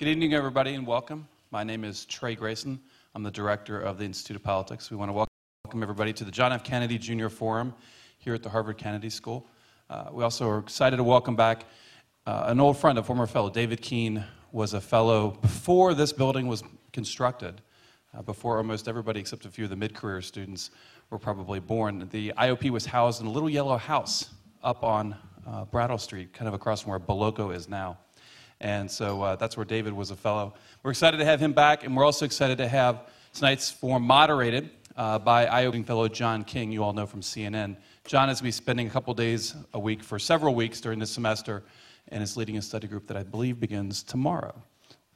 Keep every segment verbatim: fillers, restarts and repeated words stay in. Good evening, everybody, and welcome. My name is Trey Grayson. I'm the director of the Institute of Politics. We want to welcome everybody to the John F. Kennedy Junior Forum here at the Harvard Kennedy School. Uh, we also are excited to welcome back uh, an old friend, a former fellow. David Keene was a fellow before this building was constructed, uh, before almost everybody except a few of the mid-career students were probably born. The I O P was housed in a little yellow house up on uh, Brattle Street, kind of across from where Boloco is now. And so uh, that's where David was a fellow. We're excited to have him back, and we're also excited to have tonight's forum moderated uh, by I O P fellow John King, you all know from C N N. John has been spending a couple days a week for several weeks during this semester, and is leading a study group that I believe begins tomorrow.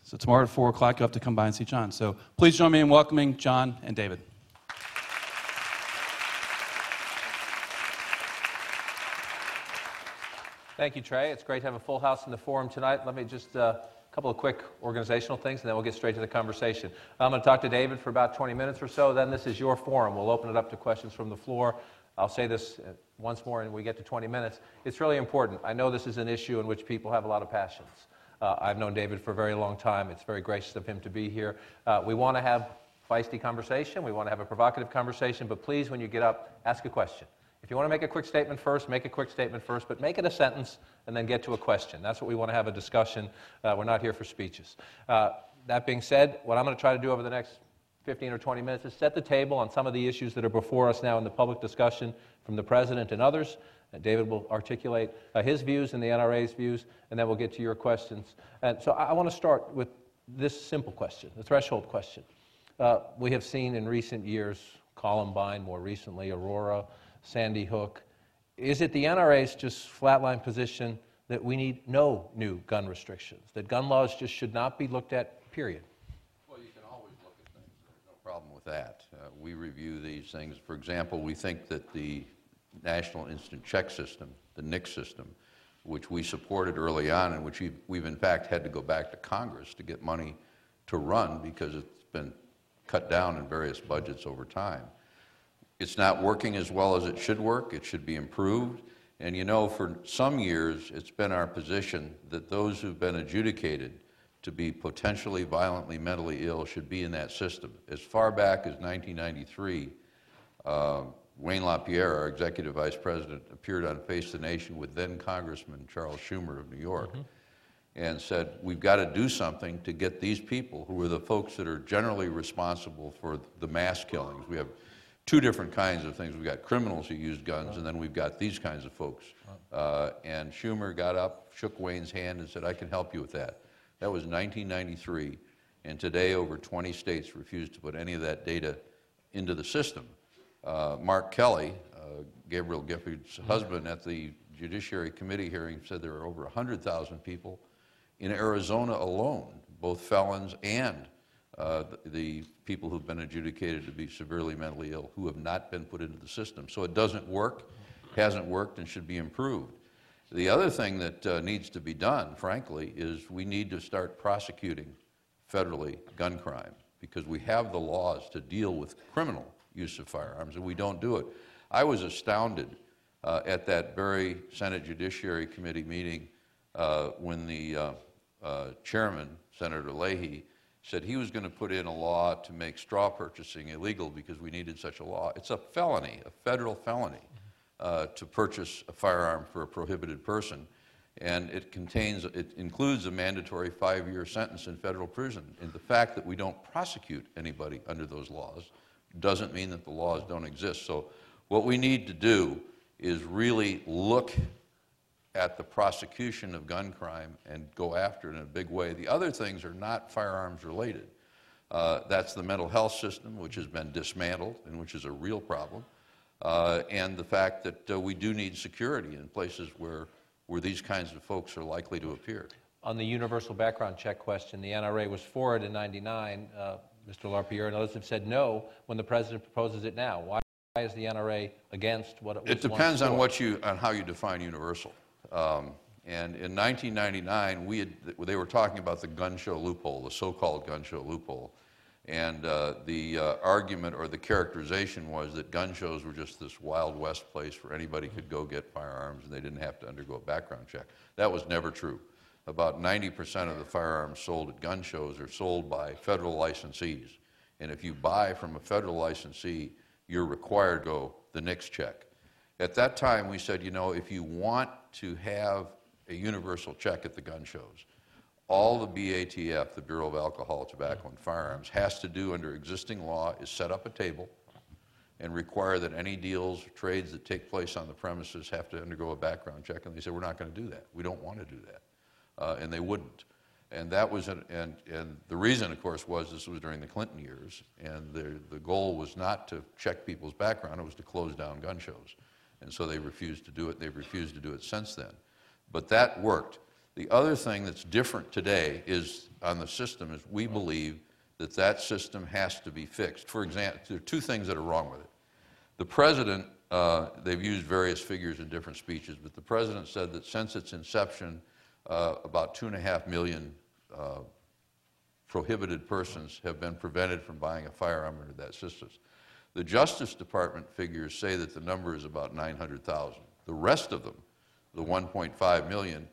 So tomorrow at four o'clock, you'll have to come by and see John. So please join me in welcoming John and David. Thank you, Trey. It's great to have a full house in the forum tonight. Let me just, a uh, couple of quick organizational things, and then we'll get straight to the conversation. I'm going to talk to David for about twenty minutes or so, then this is your forum. We'll open it up to questions from the floor. I'll say this once more, and we get to twenty minutes. It's really important. I know this is an issue in which people have a lot of passions. Uh, I've known David for a very long time. It's very gracious of him to be here. Uh, we want to have feisty conversation. We want to have a provocative conversation, but please, when you get up, ask a question. If you want to make a quick statement first, make a quick statement first, but make it a sentence and then get to a question. That's what we want to have a discussion. Uh, we're not here for speeches. Uh, that being said, what I'm going to try to do over the next fifteen or twenty minutes is set the table on some of the issues that are before us now in the public discussion from the President and others. Uh, David will articulate uh, his views and the N R A's views, and then we'll get to your questions. And so I, I want to start with this simple question, the threshold question. Uh, we have seen in recent years, Columbine, more recently, Aurora, Sandy Hook. Is it the N R A's just flatline position that we need no new gun restrictions, that gun laws just should not be looked at, period? Well, you can always look at things. There's no problem with that. Uh, we review these things. For example, we think that the National Instant Check System, the N I C system, which we supported early on and which we've, we've in fact had to go back to Congress to get money to run because it's been cut down in various budgets over time. It's not working as well as it should work. It should be improved. And you know, for some years, it's been our position that those who've been adjudicated to be potentially violently mentally ill should be in that system. As far back as nineteen ninety-three, uh, Wayne LaPierre, our executive vice president, appeared on Face the Nation with then Congressman Charles Schumer of New York mm-hmm. and said, we've got to do something to get these people who are the folks that are generally responsible for the mass killings. We have two different kinds of things. We've got criminals who use guns, and then we've got these kinds of folks. Uh, and Schumer got up, shook Wayne's hand, and said, I can help you with that. That was nineteen ninety-three, and today over twenty states refuse to put any of that data into the system. Uh, Mark Kelly, uh, Gabriel Gifford's husband, at the Judiciary Committee hearing said there are over one hundred thousand people in Arizona alone, both felons and Uh, the people who've been adjudicated to be severely mentally ill who have not been put into the system. So it doesn't work, hasn't worked, and should be improved. The other thing that uh, needs to be done, frankly, is we need to start prosecuting federally gun crime because we have the laws to deal with criminal use of firearms, and we don't do it. I was astounded uh, at that very Senate Judiciary Committee meeting uh, when the uh, uh, chairman, Senator Leahy, said he was going to put in a law to make straw purchasing illegal because we needed such a law. It's a felony, a federal felony, uh, to purchase a firearm for a prohibited person, and it contains, it includes a mandatory five-year sentence in federal prison. And the fact that we don't prosecute anybody under those laws doesn't mean that the laws don't exist. So what we need to do is really look at the prosecution of gun crime and go after it in a big way. The other things are not firearms related. Uh, that's the mental health system, which has been dismantled and which is a real problem, uh, and the fact that uh, we do need security in places where, where these kinds of folks are likely to appear. On the universal background check question, the N R A was for it in ninety-nine. Uh, Mister LaPierre and others have said no when the President proposes it now. Why is the N R A against what it was? It depends on, what you, on how you define universal. Um, and in nineteen ninety-nine, we had, they were talking about the gun show loophole, the so-called gun show loophole. And uh, the uh, argument or the characterization was that gun shows were just this Wild West place where anybody could go get firearms and they didn't have to undergo a background check. That was never true. about ninety percent of the firearms sold at gun shows are sold by federal licensees. And if you buy from a federal licensee, you're required to go the next check. At that time, we said, you know, if you want to have a universal check at the gun shows, all the B A T F, the Bureau of Alcohol, Tobacco, and Firearms, has to do under existing law is set up a table and require that any deals or trades that take place on the premises have to undergo a background check. And they said, we're not going to do that. We don't want to do that. Uh, and they wouldn't. And that was an, and and the reason, of course, was this was during the Clinton years, and the the goal was not to check people's background; it was to close down gun shows. And so they refused to do it. They've refused to do it since then. But that worked. The other thing that's different today is on the system is we believe that that system has to be fixed. For example, there are two things that are wrong with it. The president, uh, they've used various figures in different speeches, but the president said that since its inception, uh, about two and a half million. Uh, prohibited persons have been prevented from buying a firearm under that system. The Justice Department figures say that the number is about nine hundred thousand. The rest of them, the one point five million,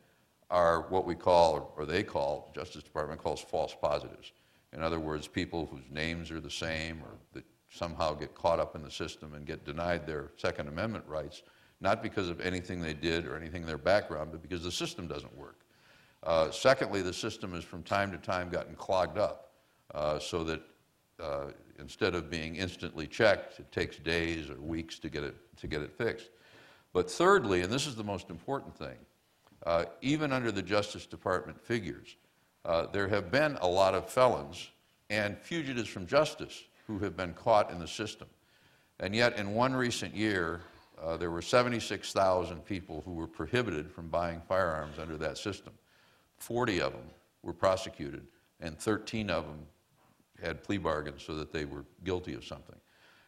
are what we call, or they call, Justice Department calls false positives. In other words, people whose names are the same or that somehow get caught up in the system and get denied their Second Amendment rights, not because of anything they did or anything in their background, but because the system doesn't work. Uh, secondly, the system has from time to time gotten clogged up uh, so that uh, instead of being instantly checked, it takes days or weeks to get it, to get it fixed. But thirdly, and this is the most important thing, uh, even under the Justice Department figures, uh, there have been a lot of felons and fugitives from justice who have been caught in the system. And yet in one recent year, uh, there were seventy-six thousand people who were prohibited from buying firearms under that system. forty of them were prosecuted, and thirteen of them had plea bargains so that they were guilty of something.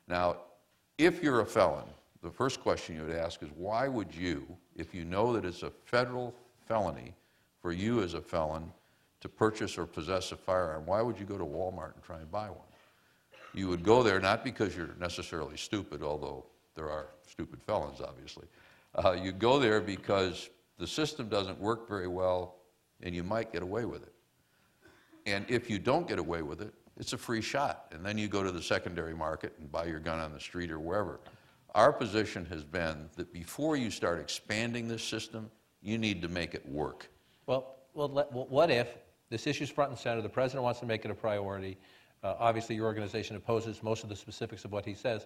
Now, if you're a felon, the first question you would ask is, why would you, if you know that it's a federal felony for you as a felon to purchase or possess a firearm, why would you go to Walmart and try and buy one? You would go there not because you're necessarily stupid, although there are stupid felons, obviously. Uh, you go there because the system doesn't work very well, and you might get away with it. And if you don't get away with it, it's a free shot. And then you go to the secondary market and buy your gun on the street or wherever. Our position has been that before you start expanding this system, you need to make it work. Well, well, let, well what if this issue's front and center, the president wants to make it a priority, uh, obviously your organization opposes most of the specifics of what he says.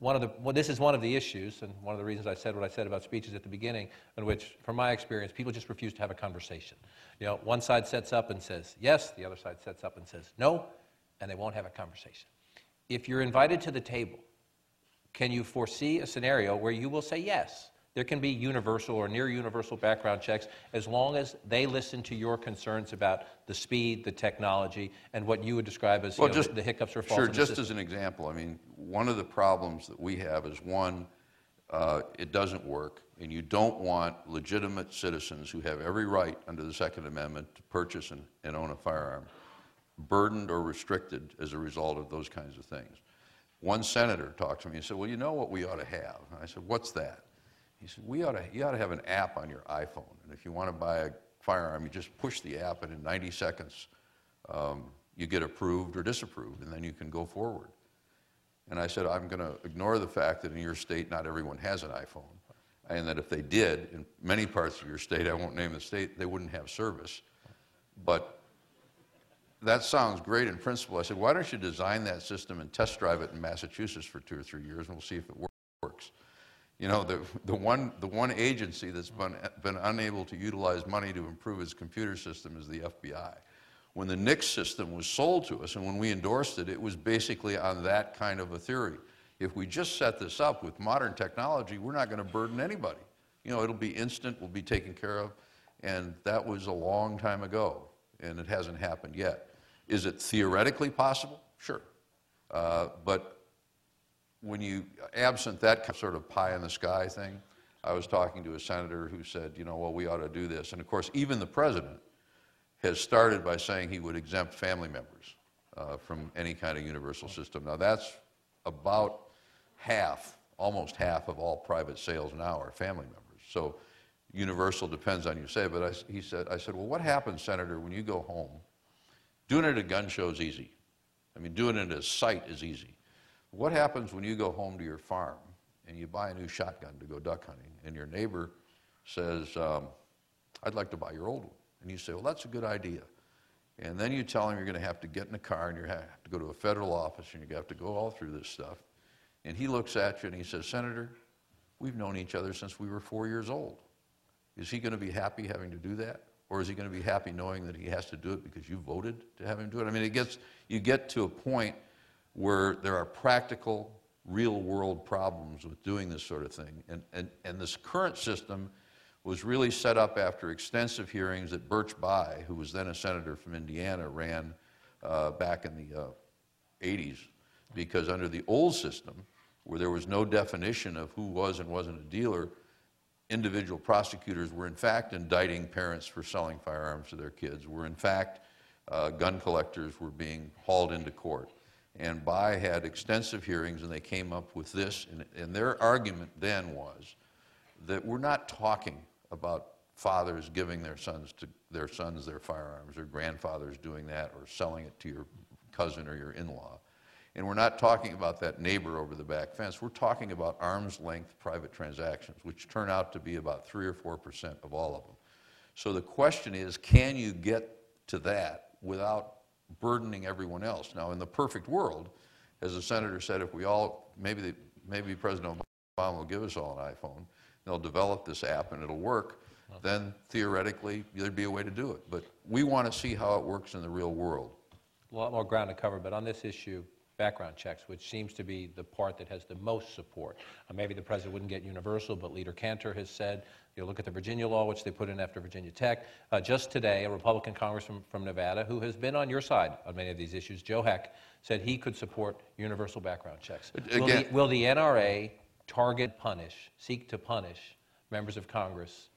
One of the, well, this is one of the issues, and one of the reasons I said what I said about speeches at the beginning, in which, from my experience, people just refuse to have a conversation. You know, one side sets up and says yes, the other side sets up and says no, and they won't have a conversation. If you're invited to the table, can you foresee a scenario where you will say yes? There can be universal or near universal background checks as long as they listen to your concerns about the speed, the technology, and what you would describe as well, you know, just, the hiccups or faults. Sure, just as an example, I mean, one of the problems that we have is, one, uh, it doesn't work, and you don't want legitimate citizens who have every right under the Second Amendment to purchase and, and own a firearm burdened or restricted as a result of those kinds of things. One senator talked to me and said, well, you know what we ought to have? And I said, what's that? He said, we ought to, you ought to have an app on your iPhone, and if you want to buy a firearm, you just push the app, and in ninety seconds, um, you get approved or disapproved, and then you can go forward. And I said, I'm going to ignore the fact that in your state, not everyone has an iPhone, and that if they did, in many parts of your state, I won't name the state, they wouldn't have service. But that sounds great in principle. I said, why don't you design that system and test drive it in Massachusetts for two or three years, and we'll see if it works. You know, the, the, one, the one agency that's been, been unable to utilize money to improve its computer system is the F B I. When the N I C S system was sold to us and when we endorsed it, it was basically on that kind of a theory. If we just set this up with modern technology, we're not going to burden anybody. You know, it'll be instant, we'll be taken care of, and that was a long time ago, and it hasn't happened yet. Is it theoretically possible? Sure. Uh, but when you absent that sort of pie-in-the-sky thing, I was talking to a senator who said, you know, well, we ought to do this. And, of course, even the president has started by saying he would exempt family members uh, from any kind of universal system. Now, that's about half, almost half of all private sales now are family members. So universal, depends on you say, but I, he said, I said, well, what happens, Senator, when you go home? Doing it at a gun show is easy. I mean, doing it at a site is easy. What happens when you go home to your farm and you buy a new shotgun to go duck hunting, and your neighbor says, um, I'd like to buy your old one. And you say, well, that's a good idea. And then you tell him you're going to have to get in a car and you have to go to a federal office and you have to go all through this stuff. And he looks at you and he says, Senator, we've known each other since we were four years old. Is he going to be happy having to do that? Or is he going to be happy knowing that he has to do it because you voted to have him do it? I mean, it gets, you get to a point where there are practical, real-world problems with doing this sort of thing. And, and, and this current system was really set up after extensive hearings that Birch Bayh, who was then a senator from Indiana, ran uh, back in the uh, eighties, because under the old system, where there was no definition of who was and wasn't a dealer, individual prosecutors were in fact indicting parents for selling firearms to their kids, were in fact uh, gun collectors were being hauled into court. And Bayh had extensive hearings and they came up with this, and, and their argument then was that we're not talking about fathers giving their sons to their sons their firearms, or grandfathers doing that, or selling it to your cousin or your in-law. And we're not talking about that neighbor over the back fence. We're talking about arm's length private transactions, which turn out to be about three or four percent of all of them. So the question is, can you get to that without burdening everyone else? Now, in the perfect world, as the senator said, if we all, maybe, they, maybe President Obama will give us all an iPhone, they'll develop this app and it'll work, then theoretically there'd be a way to do it. But we want to see how it works in the real world. A lot more ground to cover, but on this issue, background checks, which seems to be the part that has the most support. Uh, maybe the president wouldn't get universal, but Leader Cantor has said, you know, look at the Virginia law, which they put in after Virginia Tech. Uh, just today, a Republican congressman from Nevada, who has been on your side on many of these issues, Joe Heck, said he could support universal background checks. Again, will, the, will the N R A target, punish, seek to punish members of Congress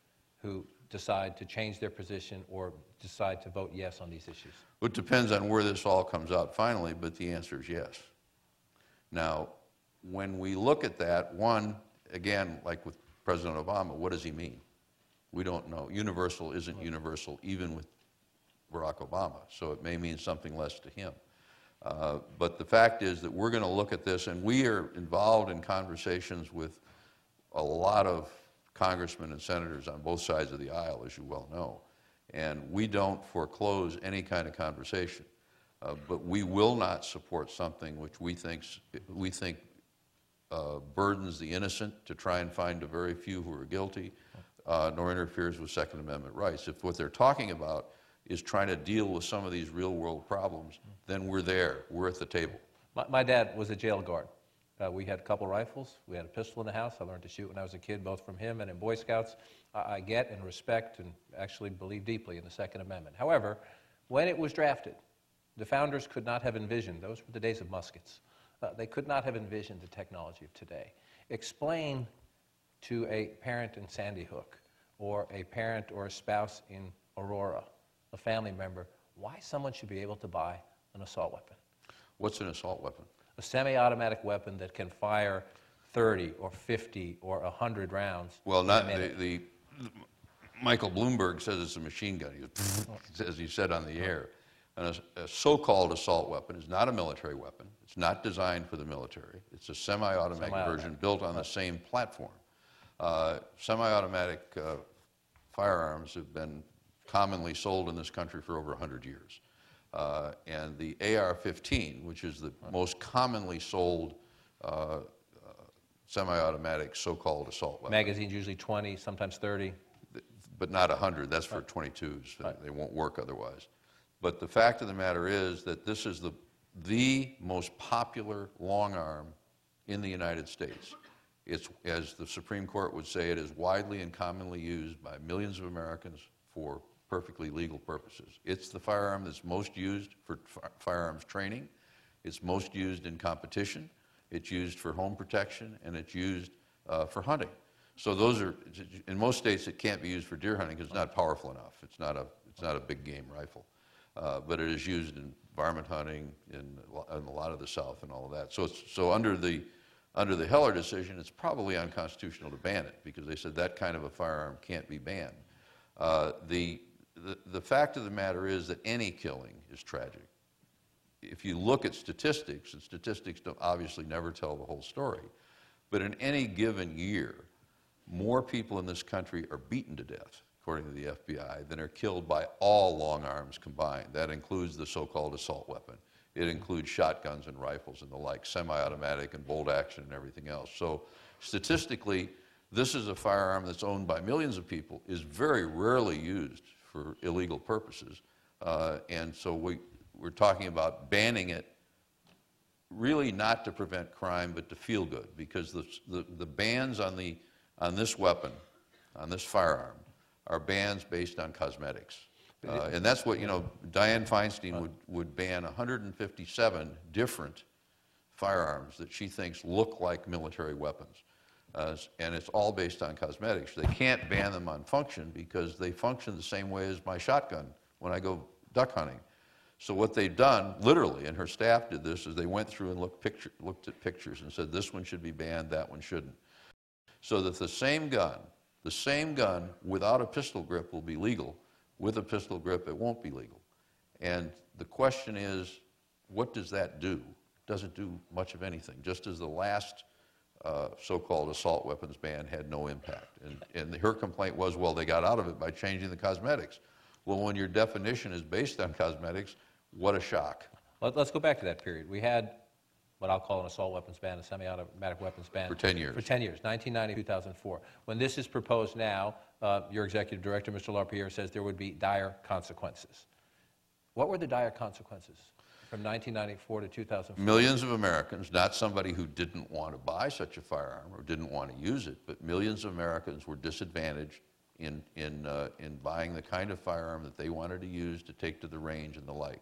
who decide to change their position or decide to vote yes on these issues? Well, it depends on where this all comes out finally, but the answer is yes. Now, when we look at that, one, again, like with President Obama, what does he mean? We don't know. Universal isn't universal, even with Barack Obama, so it may mean something less to him. Uh, but the fact is that we're going to look at this, and we are involved in conversations with a lot of congressmen and senators on both sides of the aisle, as you well know. And we don't foreclose any kind of conversation. Uh, but we will not support something which we, thinks, we think uh, burdens the innocent to try and find a very few who are guilty, uh, nor interferes with Second Amendment rights. If what they're talking about is trying to deal with some of these real-world problems, then we're there. We're at the table. My, my dad was a jail guard. Uh, we had a couple rifles. We had a pistol in the house. I learned to shoot when I was a kid, both from him and in Boy Scouts. I, I get and respect and actually believe deeply in the Second Amendment. However, when it was drafted, the founders could not have envisioned, those were the days of muskets, uh, they could not have envisioned the technology of today. Explain to a parent in Sandy Hook, or a parent or a spouse in Aurora, a family member, why someone should be able to buy an assault weapon. What's an assault weapon? A semi-automatic weapon that can fire thirty or fifty or one hundred rounds. Well, not the, the, Michael Bloomberg says it's a machine gun, he, as he said on the air. And a, a so-called assault weapon is not a military weapon. It's not designed for the military. It's a semi-automatic, semi-automatic. version built on the same platform. Uh, semi-automatic uh, firearms have been commonly sold in this country for over one hundred years. Uh, and the A R fifteen, which is the most commonly sold uh, uh, semi-automatic so-called assault weapon. Magazines usually twenty, sometimes thirty. But not one hundred. That's for twenty-twos. Right. They won't work otherwise. But the fact of the matter is that this is the, the most popular long arm in the United States. It's, as the Supreme Court would say, it is widely and commonly used by millions of Americans for perfectly legal purposes. It's the firearm that's most used for firearms training. It's most used in competition. It's used for home protection, and it's used uh, for hunting. So those are, in most states, it can't be used for deer hunting because it's not powerful enough. It's not a, it's not a big game rifle. Uh, but it is used in varmint hunting in, in a lot of the South and all of that. So, it's, so under the under the Heller decision, it's probably unconstitutional to ban it because they said that kind of a firearm can't be banned. Uh, the, the, the fact of the matter is that any killing is tragic. If you look at statistics, and statistics don't obviously never tell the whole story, but in any given year, more people in this country are beaten to death, according to the F B I, than are killed by all long arms combined. That includes the so-called assault weapon. It includes shotguns and rifles and the like, semi-automatic and bolt action and everything else. So statistically, this is a firearm that's owned by millions of people, is very rarely used for illegal purposes, uh, and so we, we're talking about banning it really not to prevent crime but to feel good, because the, the, the bans on, the, on this weapon, on this firearm, are bans based on cosmetics. Uh, and that's what, you know, Dianne Feinstein would, would ban one hundred fifty-seven different firearms that she thinks look like military weapons. Uh, and it's all based on cosmetics. They can't ban them on function because they function the same way as my shotgun when I go duck hunting. So what they've done, literally, and her staff did this, is they went through and looked, picture, looked at pictures and said this one should be banned, that one shouldn't. So that the same gun, the same gun without a pistol grip will be legal. With a pistol grip, it won't be legal. And the question is, what does that do? It doesn't do much of anything, just as the last uh, so-called assault weapons ban had no impact. And, and her complaint was, well, they got out of it by changing the cosmetics. Well, when your definition is based on cosmetics, what a shock. Let's go back to that period. We had what I'll call an assault weapons ban, a semi-automatic weapons ban. For ten years. For ten years, nineteen ninety, two thousand four. When this is proposed now, Uh, your executive director, Mister LaPierre, says there would be dire consequences. What were the dire consequences from nineteen ninety-four to two thousand four? Millions of Americans, not somebody who didn't want to buy such a firearm or didn't want to use it, but millions of Americans were disadvantaged in, in, uh, in buying the kind of firearm that they wanted to use to take to the range and the like.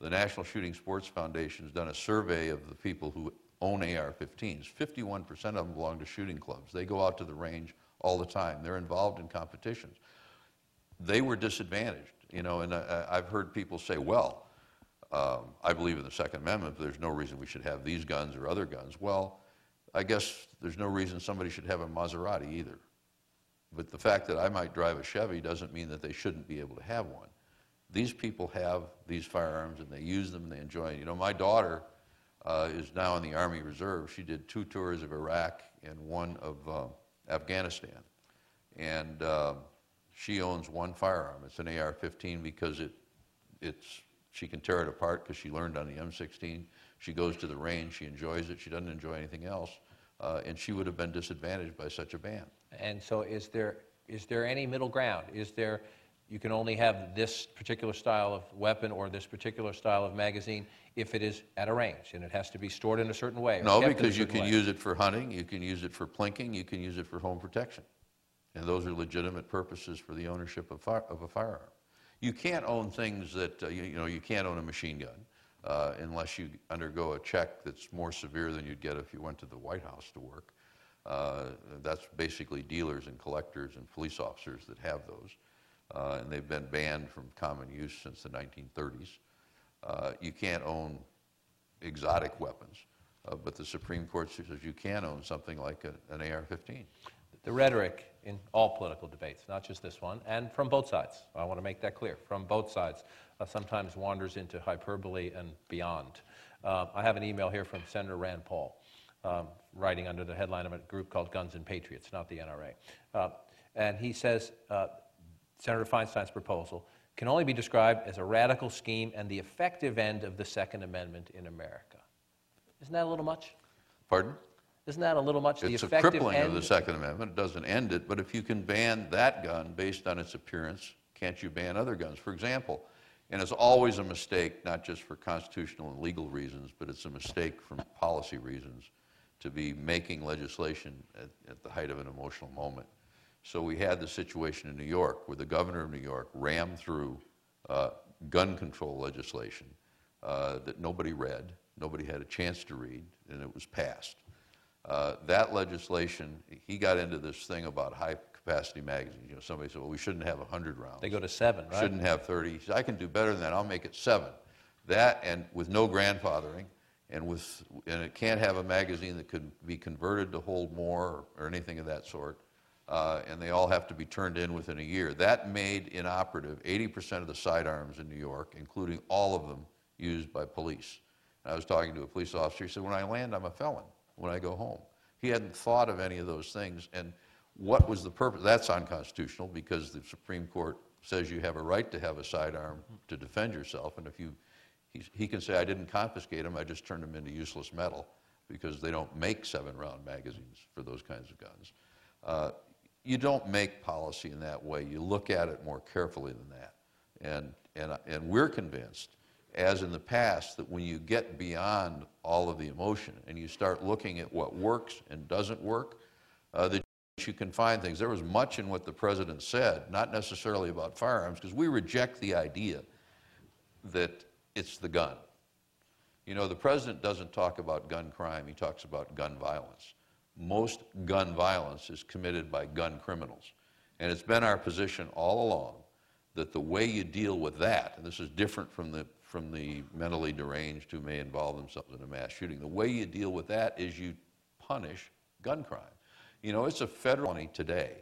The National Shooting Sports Foundation has done a survey of the people who own A R fifteens. fifty-one percent of them belong to shooting clubs. They go out to the range all the time. They're involved in competitions. They were disadvantaged, you know, and I, I've heard people say, well, um, I believe in the Second Amendment, but there's no reason we should have these guns or other guns. Well, I guess there's no reason somebody should have a Maserati either. But the fact that I might drive a Chevy doesn't mean that they shouldn't be able to have one. These people have these firearms and they use them and they enjoy it. You know, my daughter uh, is now in the Army Reserve. She did two tours of Iraq and one of um, Afghanistan, and uh, she owns one firearm. It's an A R fifteen because it, it's, she can tear it apart because she learned on the M sixteen. She goes to the range, she enjoys it, she doesn't enjoy anything else, uh, and she would have been disadvantaged by such a ban. And so is there, is there any middle ground? Is there, you can only have this particular style of weapon or this particular style of magazine if it is at a range and it has to be stored in a certain way? No, because you can use it for hunting, you can use it for plinking, you can use it for home protection. And those are legitimate purposes for the ownership of, fire, of a firearm. You can't own things that, uh, you, you know, you can't own a machine gun uh, unless you undergo a check that's more severe than you'd get if you went to the White House to work. Uh, that's basically dealers and collectors and police officers that have those. Uh, and they've been banned from common use since the nineteen thirties. Uh, you can't own exotic weapons, uh, but the Supreme Court says you can own something like a, an A R fifteen. The rhetoric in all political debates, not just this one, and from both sides, I want to make that clear, from both sides, uh, sometimes wanders into hyperbole and beyond. Uh, I have an email here from Senator Rand Paul, um, writing under the headline of a group called Guns and Patriots, not the N R A. Uh, and he says, uh, Senator Feinstein's proposal can only be described as a radical scheme and the effective end of the Second Amendment in America. Isn't that a little much? Pardon? Isn't that a little much? It's a crippling of the Second Amendment. It doesn't end it, but if you can ban that gun based on its appearance, can't you ban other guns? For example, and it's always a mistake, not just for constitutional and legal reasons, but it's a mistake from policy reasons to be making legislation at, at the height of an emotional moment. So we had the situation in New York where the governor of New York rammed through uh, gun control legislation uh, that nobody read, nobody had a chance to read, and it was passed. Uh, that legislation, he got into this thing about high-capacity magazines. You know, somebody said, well, we shouldn't have one hundred rounds. They go to seven, right? Shouldn't have thirty. He said, I can do better than that. I'll make it seven. That, and with no grandfathering, and with and it can't have a magazine that could be converted to hold more or, or anything of that sort. Uh, and they all have to be turned in within a year. That made inoperative eighty percent of the sidearms in New York, including all of them used by police. And I was talking to a police officer. He said, when I land, I'm a felon when I go home. He hadn't thought of any of those things. And what was the purpose? That's unconstitutional because the Supreme Court says you have a right to have a sidearm to defend yourself. And if you, he, he can say, I didn't confiscate them, I just turned them into useless metal because they don't make seven round magazines for those kinds of guns. Uh, You don't make policy in that way. You look at it more carefully than that. And, and, and we're convinced, as in the past, that when you get beyond all of the emotion and you start looking at what works and doesn't work, uh, that you can find things. There was much in what the president said, not necessarily about firearms, because we reject the idea that it's the gun. You know, the president doesn't talk about gun crime. He talks about gun violence. Most gun violence is committed by gun criminals. And it's been our position all along that the way you deal with that, and this is different from the, from the mentally deranged who may involve themselves in a mass shooting, the way you deal with that is you punish gun crime. You know, it's a federal felony today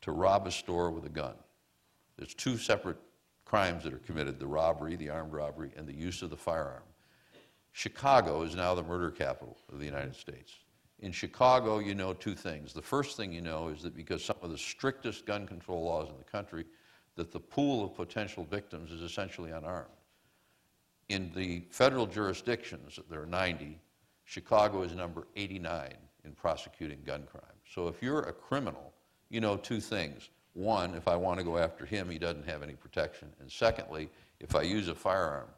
to rob a store with a gun. There's two separate crimes that are committed, the robbery, the armed robbery, and the use of the firearm. Chicago is now the murder capital of the United States. In Chicago, you know two things. The first thing you know is that because some of the strictest gun control laws in the country, that the pool of potential victims is essentially unarmed. In the federal jurisdictions, there are ninety. Chicago is number eighty-nine in prosecuting gun crime. So if you're a criminal, you know two things. One, if I want to go after him, he doesn't have any protection. And secondly, if I use a firearm,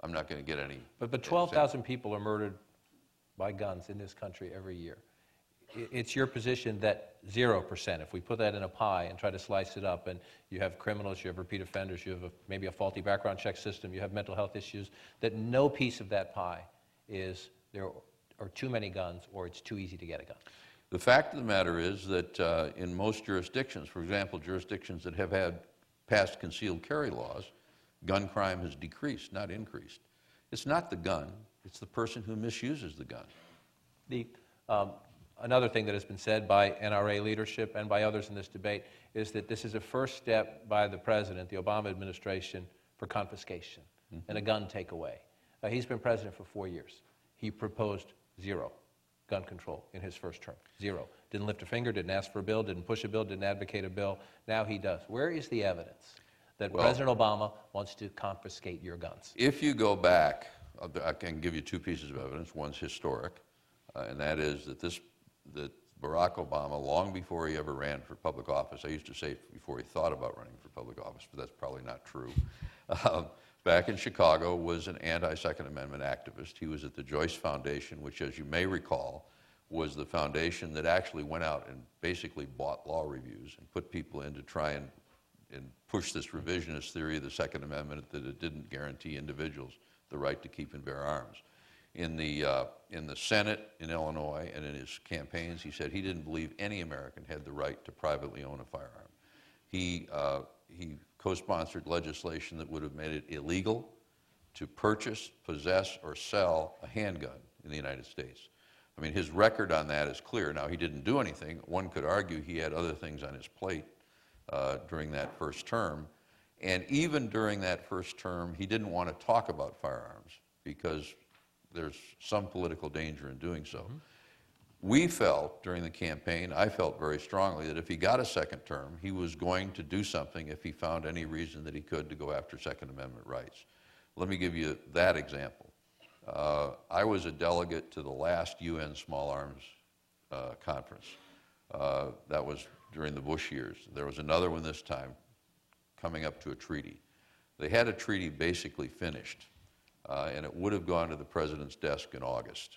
I'm not going to get any. But, but twelve thousand people are murdered by guns in this country every year. It's your position that zero percent, if we put that in a pie and try to slice it up, and you have criminals, you have repeat offenders, you have a, maybe a faulty background check system, you have mental health issues, that no piece of that pie is there are too many guns or it's too easy to get a gun. The fact of the matter is that uh, in most jurisdictions, for example, jurisdictions that have had passed concealed carry laws, gun crime has decreased, not increased. It's not the gun. It's the person who misuses the gun. The, um, another thing that has been said by N R A leadership and by others in this debate is that this is a first step by the president, the Obama administration, for confiscation mm-hmm. and a gun takeaway. Uh, he's been president for four years. He proposed zero gun control in his first term, zero. Didn't lift a finger, didn't ask for a bill, didn't push a bill, didn't advocate a bill. Now he does. Where is the evidence that well, President Obama wants to confiscate your guns? If you go back, I can give you two pieces of evidence. One's historic, uh, and that is that this, that Barack Obama, long before he ever ran for public office, I used to say before he thought about running for public office, but that's probably not true, uh, back in Chicago was an anti-Second Amendment activist. He was at the Joyce Foundation, which, as you may recall, was the foundation that actually went out and basically bought law reviews and put people in to try and, and push this revisionist theory of the Second Amendment that it didn't guarantee individuals the right to keep and bear arms. In the, uh, in the Senate in Illinois and in his campaigns, he said he didn't believe any American had the right to privately own a firearm. He, uh, he co-sponsored legislation that would have made it illegal to purchase, possess, or sell a handgun in the United States. I mean, his record on that is clear. Now, he didn't do anything. One could argue he had other things on his plate uh, during that first term. And even during that first term, he didn't want to talk about firearms because there's some political danger in doing so. Mm-hmm. We felt during the campaign, I felt very strongly, that if he got a second term, he was going to do something if he found any reason that he could to go after Second Amendment rights. Let me give you that example. Uh, I was a delegate to the last U N Small Arms uh, Conference. Uh, that was during the Bush years. There was another one this time, coming up to a treaty. They had a treaty basically finished, uh, and it would have gone to the president's desk in August.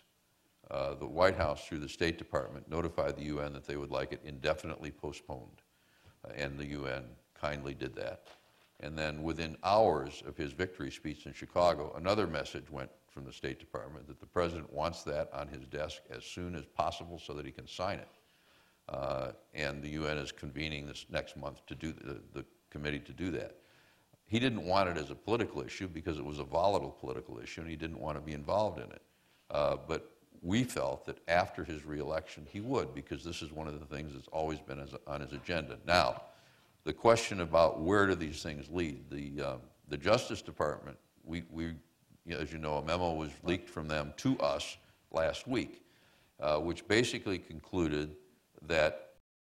Uh, the White House, through the State Department, notified the U N that they would like it indefinitely postponed, uh, and the U N kindly did that. And then within hours of his victory speech in Chicago, another message went from the State Department that the president wants that on his desk as soon as possible so that he can sign it. Uh, and the U N is convening this next month to do the, the committee to do that. He didn't want it as a political issue because it was a volatile political issue, and he didn't want to be involved in it. Uh, but we felt that after his reelection, he would, because this is one of the things that's always been as, on his agenda. Now, the question about where do these things lead, the, um, the Justice Department, we, we, as you know, a memo was leaked from them to us last week, uh, which basically concluded that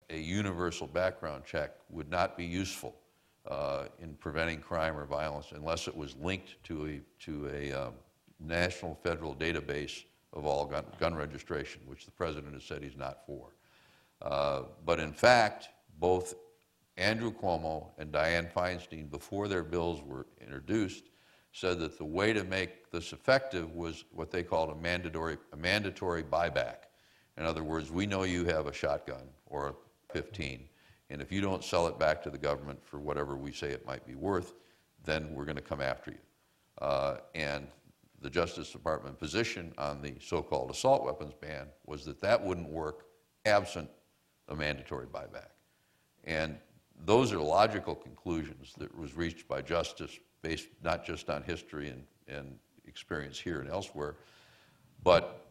a universal background check would not be useful uh, in preventing crime or violence unless it was linked to a, to a um, national federal database of all gun, gun registration, which the president has said he's not for. Uh, but in fact, both Andrew Cuomo and Dianne Feinstein, before their bills were introduced, said that the way to make this effective was what they called a mandatory, a mandatory buyback. In other words, we know you have a shotgun or a fifteen, and if you don't sell it back to the government for whatever we say it might be worth, then we're going to come after you. Uh, and the Justice Department position on the so-called assault weapons ban was that that wouldn't work absent a mandatory buyback. And those are logical conclusions that was reached by justice based not just on history and, and experience here and elsewhere, but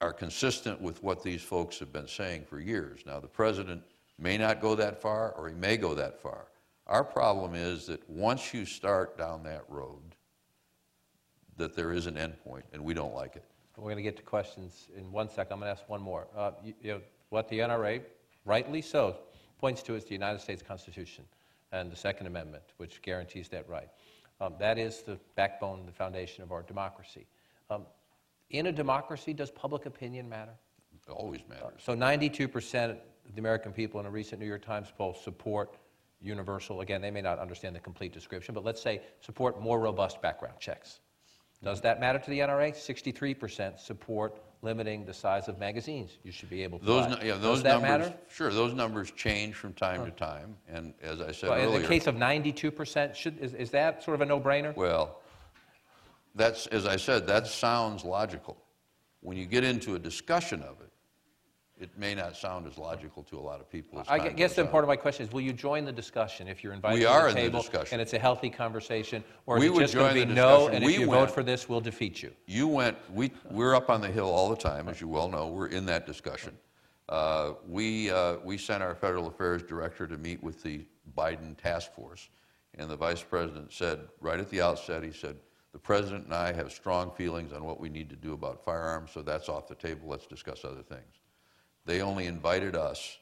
are consistent with what these folks have been saying for years. Now, the president may not go that far, or he may go that far. Our problem is that once you start down that road, that there is an end point, and we don't like it. We're going to get to questions in one second. I'm going to ask one more. Uh, you, you know, what the N R A, rightly so, points to is the United States Constitution and the Second Amendment, which guarantees that right. Um, that is the backbone, the foundation of our democracy. Um, in a democracy, does public opinion matter? It always matters. Uh, so ninety-two percent of the American people in a recent New York Times poll support universal, again, they may not understand the complete description, but let's say support more robust background checks. Does that matter to the N R A? sixty-three percent support limiting the size of magazines. You should be able to those buy. No, yeah, those Does that numbers, matter? Sure, those numbers change from time huh. to time. And as I said well, earlier... In the case of ninety-two percent, should, is, is that sort of a no-brainer? Well, that's, as I said, that sounds logical. When you get into a discussion of it, it may not sound as logical to a lot of people. As I guess then part of my question is, will you join the discussion if you're invited we to are the table in the discussion. And it's a healthy conversation, or is we it just going to be no, and we if you went, vote for this, we'll defeat you? You went, we, we're up on the Hill all the time, as you well know. We're in that discussion. Uh, we, uh, we sent our Federal Affairs Director to meet with the Biden Task Force, and the Vice President said, right at the outset, he said, the President and I have strong feelings on what we need to do about firearms, so that's off the table, let's discuss other things. They only invited us,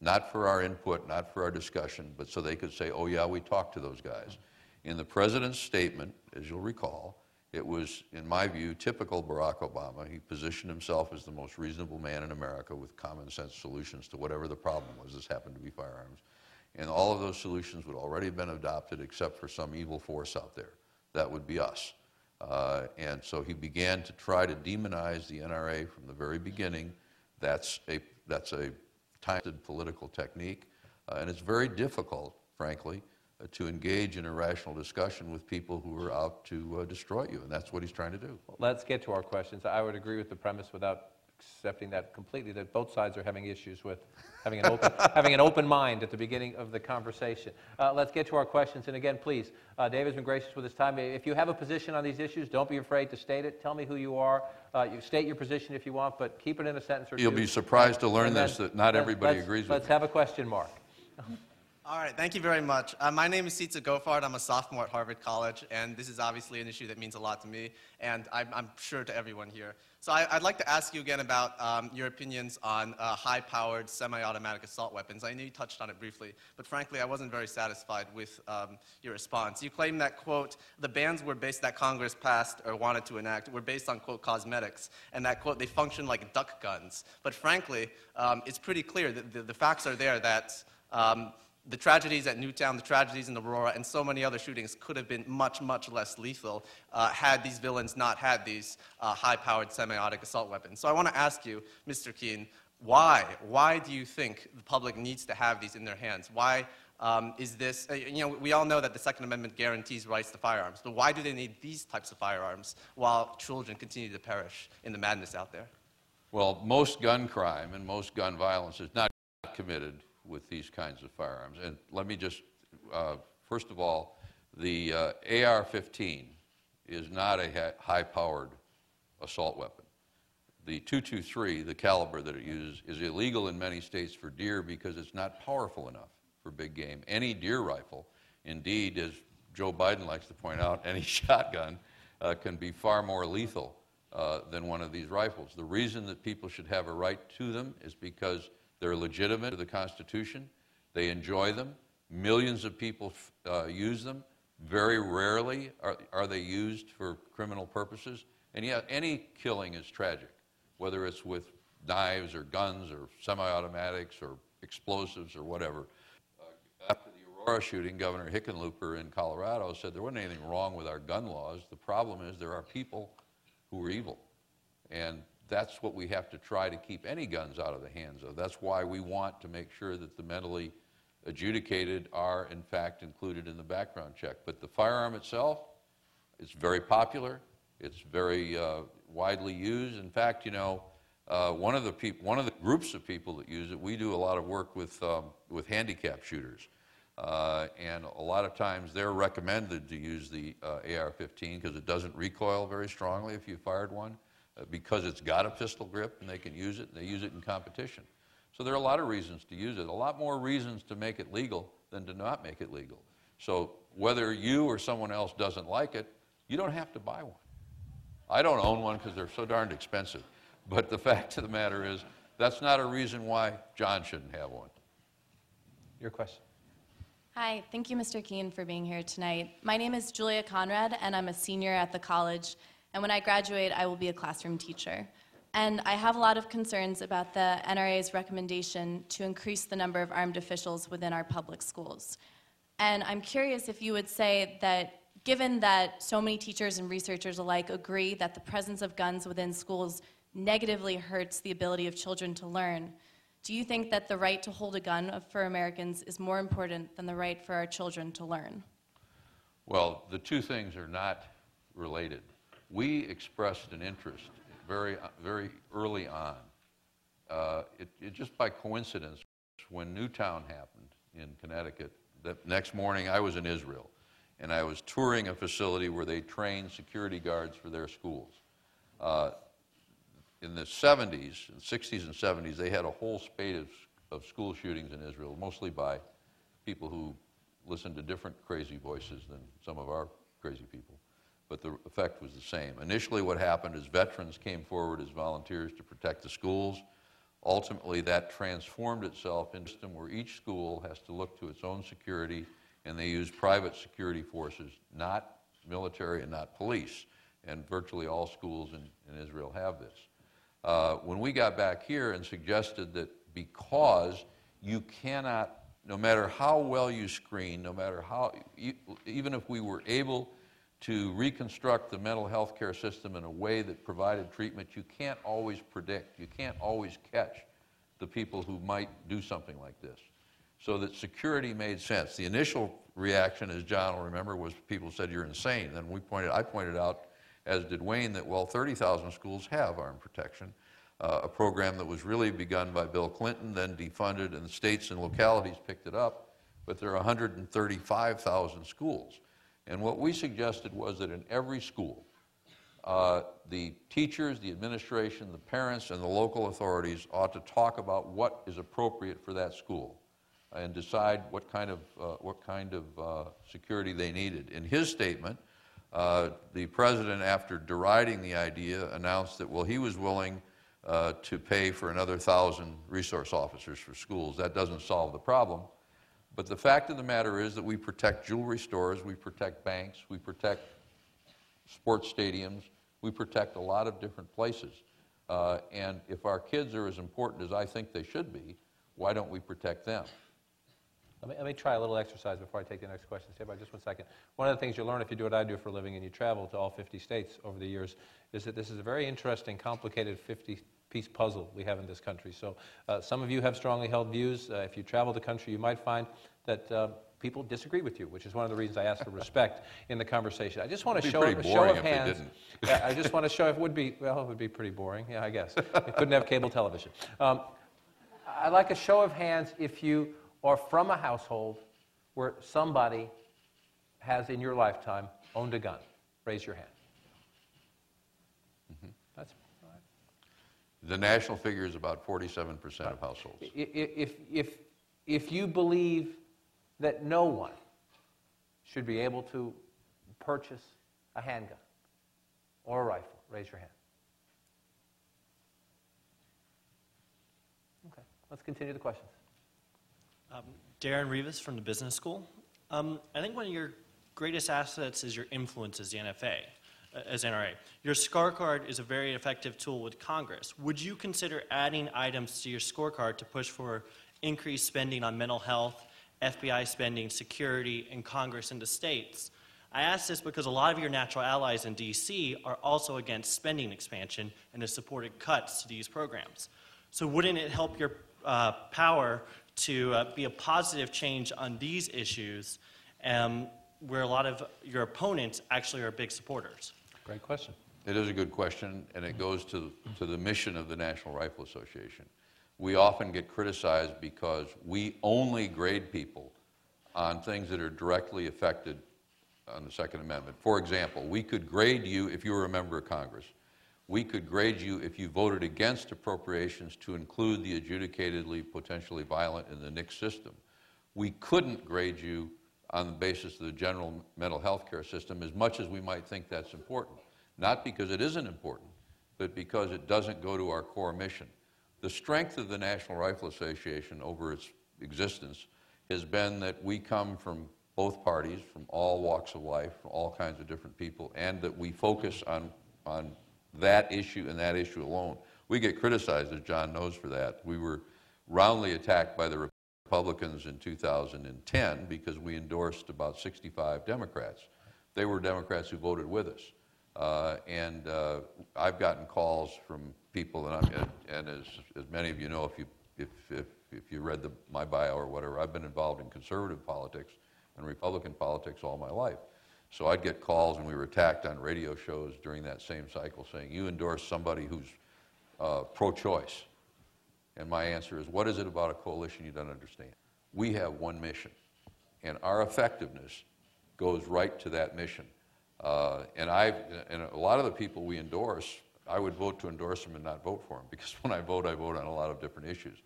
not for our input, not for our discussion, but so they could say, oh yeah, we talked to those guys. In the president's statement, as you'll recall, it was, in my view, typical Barack Obama. He positioned himself as the most reasonable man in America with common sense solutions to whatever the problem was. This happened to be firearms. And all of those solutions would already have been adopted except for some evil force out there. That would be us. Uh, and so he began to try to demonize the N R A from the very beginning. That's a, that's a time-tested political technique, uh, and it's very difficult, frankly, uh, to engage in a rational discussion with people who are out to uh, destroy you, and that's what he's trying to do. Let's get to our questions. I would agree with the premise without accepting that completely, that both sides are having issues with having an open, having an open mind at the beginning of the conversation. Uh, let's get to our questions, and again, please, uh, David's been gracious with his time. If you have a position on these issues, don't be afraid to state it. Tell me who you are. Uh, you state your position if you want, but keep it in a sentence or two. You'll be surprised to learn this, that not everybody agrees with me. Let's have a question mark. All right, thank you very much. Uh, my name is Sitza Gofard. I'm a sophomore at Harvard College, and this is obviously an issue that means a lot to me, and I'm, I'm sure to everyone here. So I, I'd like to ask you again about um, your opinions on uh, high-powered semi-automatic assault weapons. I know you touched on it briefly, but frankly, I wasn't very satisfied with um, your response. You claim that, quote, the bans were based that Congress passed or wanted to enact were based on, quote, cosmetics, and that, quote, they function like duck guns. But frankly, um, it's pretty clear that the, the facts are there that um, the tragedies at Newtown, the tragedies in Aurora, and so many other shootings could have been much, much less lethal uh, had these villains not had these uh, high-powered semiotic assault weapons. So I want to ask you, Mister Keene, why? Why do you think the public needs to have these in their hands? Why um, is this, uh, you know, we all know that the Second Amendment guarantees rights to firearms, but why do they need these types of firearms while children continue to perish in the madness out there? Well, most gun crime and most gun violence is not committed with these kinds of firearms. And let me just, uh, First of all, the uh, A R fifteen is not a ha high-powered assault weapon. The two twenty-three, the caliber that it uses, is illegal in many states for deer because it's not powerful enough for big game. Any deer rifle, indeed, as Joe Biden likes to point out, any shotgun uh, can be far more lethal uh, than one of these rifles. The reason that people should have a right to them is because they're legitimate to the Constitution. They enjoy them. Millions of people uh, use them. Very rarely are, are they used for criminal purposes. And yet, any killing is tragic, whether it's with knives or guns or semi-automatics or explosives or whatever. Uh, after the Aurora shooting, Governor Hickenlooper in Colorado said there wasn't anything wrong with our gun laws. The problem is there are people who are evil. And that's what we have to try to keep any guns out of the hands of. That's why we want to make sure that the mentally adjudicated are, in fact, included in the background check. But the firearm itself, it's very popular. It's very uh, widely used. In fact, you know, uh, one of the people, one of the groups of people that use it, we do a lot of work with um, with handicap shooters, uh, and a lot of times they're recommended to use the uh, A R fifteen because it doesn't recoil very strongly if you fired one, uh, because it's got a pistol grip and they can use it. And they use it in competition, so there are a lot of reasons to use it. A lot more reasons to make it legal than to not make it legal. So whether you or someone else doesn't like it, you don't have to buy one. I don't own one because they're so darned expensive. But the fact of the matter is, that's not a reason why John shouldn't have one. Your question. Hi, thank you, Mister Keene, for being here tonight. My name is Julia Conrad, and I'm a senior at the college. And when I graduate, I will be a classroom teacher. And I have a lot of concerns about the N R A's recommendation to increase the number of armed officials within our public schools. And I'm curious if you would say that, given that so many teachers and researchers alike agree that the presence of guns within schools negatively hurts the ability of children to learn, do you think that the right to hold a gun for Americans is more important than the right for our children to learn? Well, the two things are not related. We expressed an interest very, very early on. Uh, it, it just by coincidence, when Newtown happened in Connecticut, the next morning I was in Israel. And I was touring a facility where they trained security guards for their schools. Uh, in the seventies, in the sixties and seventies, they had a whole spate of, of school shootings in Israel, mostly by people who listened to different crazy voices than some of our crazy people. But the effect was the same. Initially, what happened is veterans came forward as volunteers to protect the schools. Ultimately, that transformed itself into a system where each school has to look to its own security, and they use private security forces, not military and not police. And virtually all schools in, in Israel have this. Uh, when we got back here and suggested that because you cannot, no matter how well you screen, no matter how, you, even if we were able to reconstruct the mental health care system in a way that provided treatment, you can't always predict, you can't always catch the people who might do something like this. So that security made sense. The initial reaction, as John will remember, was people said, you're insane. Then we pointed, I pointed out, as did Wayne, that, well, thirty thousand schools have armed protection, uh, a program that was really begun by Bill Clinton, then defunded, and the states and localities picked it up, but there are one hundred thirty-five thousand schools. And what we suggested was that in every school, uh, the teachers, the administration, the parents, and the local authorities ought to talk about what is appropriate for that school, and decide what kind of, uh, what kind of uh, security they needed. In his statement, uh, the president, after deriding the idea, announced that, well, he was willing uh, to pay for another thousand resource officers for schools. That doesn't solve the problem. But the fact of the matter is that we protect jewelry stores, we protect banks, we protect sports stadiums, we protect a lot of different places. Uh, and if our kids are as important as I think they should be, why don't we protect them? Let me, let me try a little exercise before I take the next question. Stay by just one second. One of the things you learn if you do what I do for a living and you travel to all fifty states over the years is that this is a very interesting, complicated fifty-piece puzzle we have in this country. So uh, some of you have strongly held views. Uh, if you travel the country, you might find that uh, people disagree with you, which is one of the reasons I ask for respect in the conversation. I just want to show a show of hands. Yeah, I just want to show if it would be, well, it would be pretty boring. Yeah, I guess. We couldn't have cable television. Um, I'd like a show of hands if you... or from a household where somebody has in your lifetime owned a gun? Raise your hand. Mm-hmm. That's right. The national figure is about forty-seven percent right. of households. If, if, if you believe that no one should be able to purchase a handgun or a rifle, raise your hand. Okay, let's continue the questions. Um, Darren Rivas from the business school. Um, I think one of your greatest assets is your influence as the N F A, uh, as N R A. Your scorecard is a very effective tool with Congress. Would you consider adding items to your scorecard to push for increased spending on mental health, F B I spending, security, and Congress into states? I ask this because a lot of your natural allies in D C are also against spending expansion and have supported cuts to these programs. So wouldn't it help your uh, power to uh, be a positive change on these issues um, where a lot of your opponents actually are big supporters? Great question. It is a good question, and it goes to, to the mission of the National Rifle Association. We often get criticized because we only grade people on things that are directly affected on the Second Amendment. For example, we could grade you if you were a member of Congress. We could grade you if you voted against appropriations to include the adjudicatedly potentially violent in the N I C S system. We couldn't grade you on the basis of the general mental health care system, as much as we might think that's important. Not because it isn't important, but because it doesn't go to our core mission. The strength of the National Rifle Association over its existence has been that we come from both parties, from all walks of life, from all kinds of different people, and that we focus on, on that issue and that issue alone. We get criticized, as John knows, for that. We were roundly attacked by the Republicans in two thousand ten because we endorsed about sixty-five Democrats. They were Democrats who voted with us. Uh, and uh, I've gotten calls from people, and, I'm, and, and as, as many of you know, if you, if, if, if you read the, my bio or whatever, I've been involved in conservative politics and Republican politics all my life. So I'd get calls, and we were attacked on radio shows during that same cycle saying, you endorse somebody who's uh, pro-choice. And my answer is, what is it about a coalition you don't understand? We have one mission, and our effectiveness goes right to that mission. Uh, and I, and a lot of the people we endorse, I would vote to endorse them and not vote for them, because when I vote, I vote on a lot of different issues.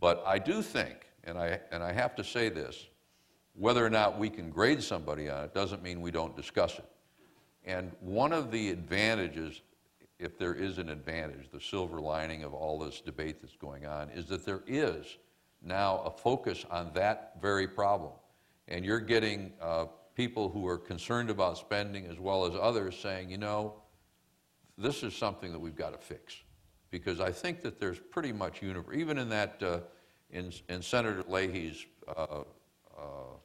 But I do think, and I, and I have to say this, whether or not we can grade somebody on it doesn't mean we don't discuss it. And one of the advantages, if there is an advantage, the silver lining of all this debate that's going on, is that there is now a focus on that very problem. And you're getting uh, people who are concerned about spending as well as others saying, you know, this is something that we've got to fix. Because I think that there's pretty much universe, even in that, uh, in, in Senator Leahy's uh, Uh,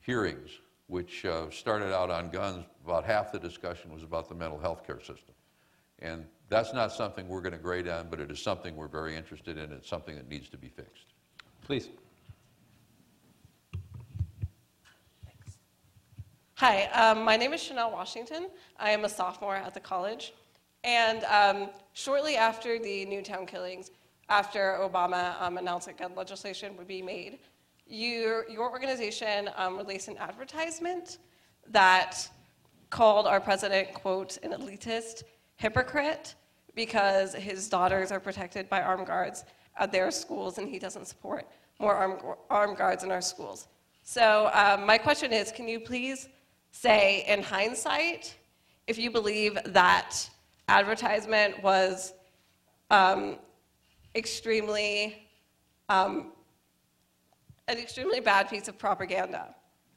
hearings, which uh, started out on guns, about half the discussion was about the mental health care system. And that's not something we're going to grade on, but it is something we're very interested in. It's something that needs to be fixed. Please. Thanks. Hi, um, my name is Chanel Washington. I am a sophomore at the college. And um, shortly after the Newtown killings, after Obama um, announced that gun legislation would be made, Your, your organization um, released an advertisement that called our president, quote, an elitist hypocrite because his daughters are protected by armed guards at their schools and he doesn't support more armed, armed guards in our schools. So um, my question is, can you please say, in hindsight, if you believe that advertisement was um, extremely um, an extremely bad piece of propaganda,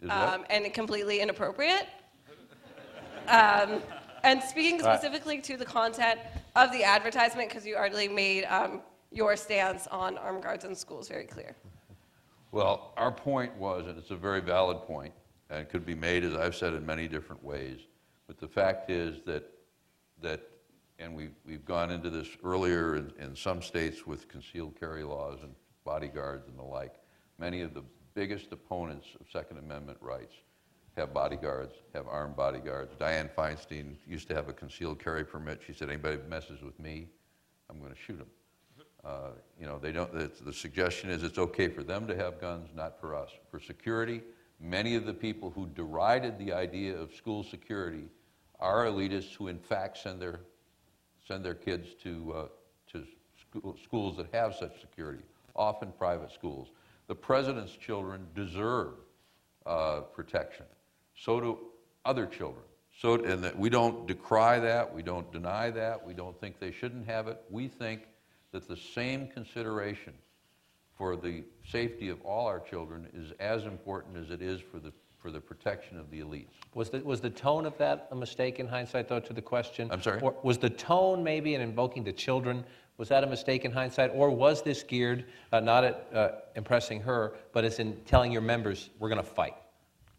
um, and completely inappropriate. um, and speaking specifically to the content of the advertisement, because you already made um, your stance on armed guards in schools very clear. Well, our point was, and it's a very valid point, and it could be made, as I've said, in many different ways, but the fact is that, that and we've, we've gone into this earlier in, in some states with concealed carry laws and bodyguards and the like. Many of the biggest opponents of Second Amendment rights have bodyguards, have armed bodyguards. Dianne Feinstein used to have a concealed carry permit. She said, anybody who messes with me, I'm going to shoot them. Uh, you know, they don't, the suggestion is it's okay for them to have guns, not for us. For security, Many of the people who derided the idea of school security are elitists who, in fact, send their send their kids to uh, to school, schools that have such security, often private schools. The president's children deserve uh, protection. So do other children. So, and that we don't decry that, we don't deny that, we don't think they shouldn't have it. We think that the same consideration for the safety of all our children is as important as it is for the for the protection of the elites. Was the, was the tone of that a mistake in hindsight, though, to the question? I'm sorry? Or was the tone, maybe, in invoking the children, was that a mistake in hindsight? Or was this geared uh, not at uh, impressing her, but as in telling your members, we're going to fight?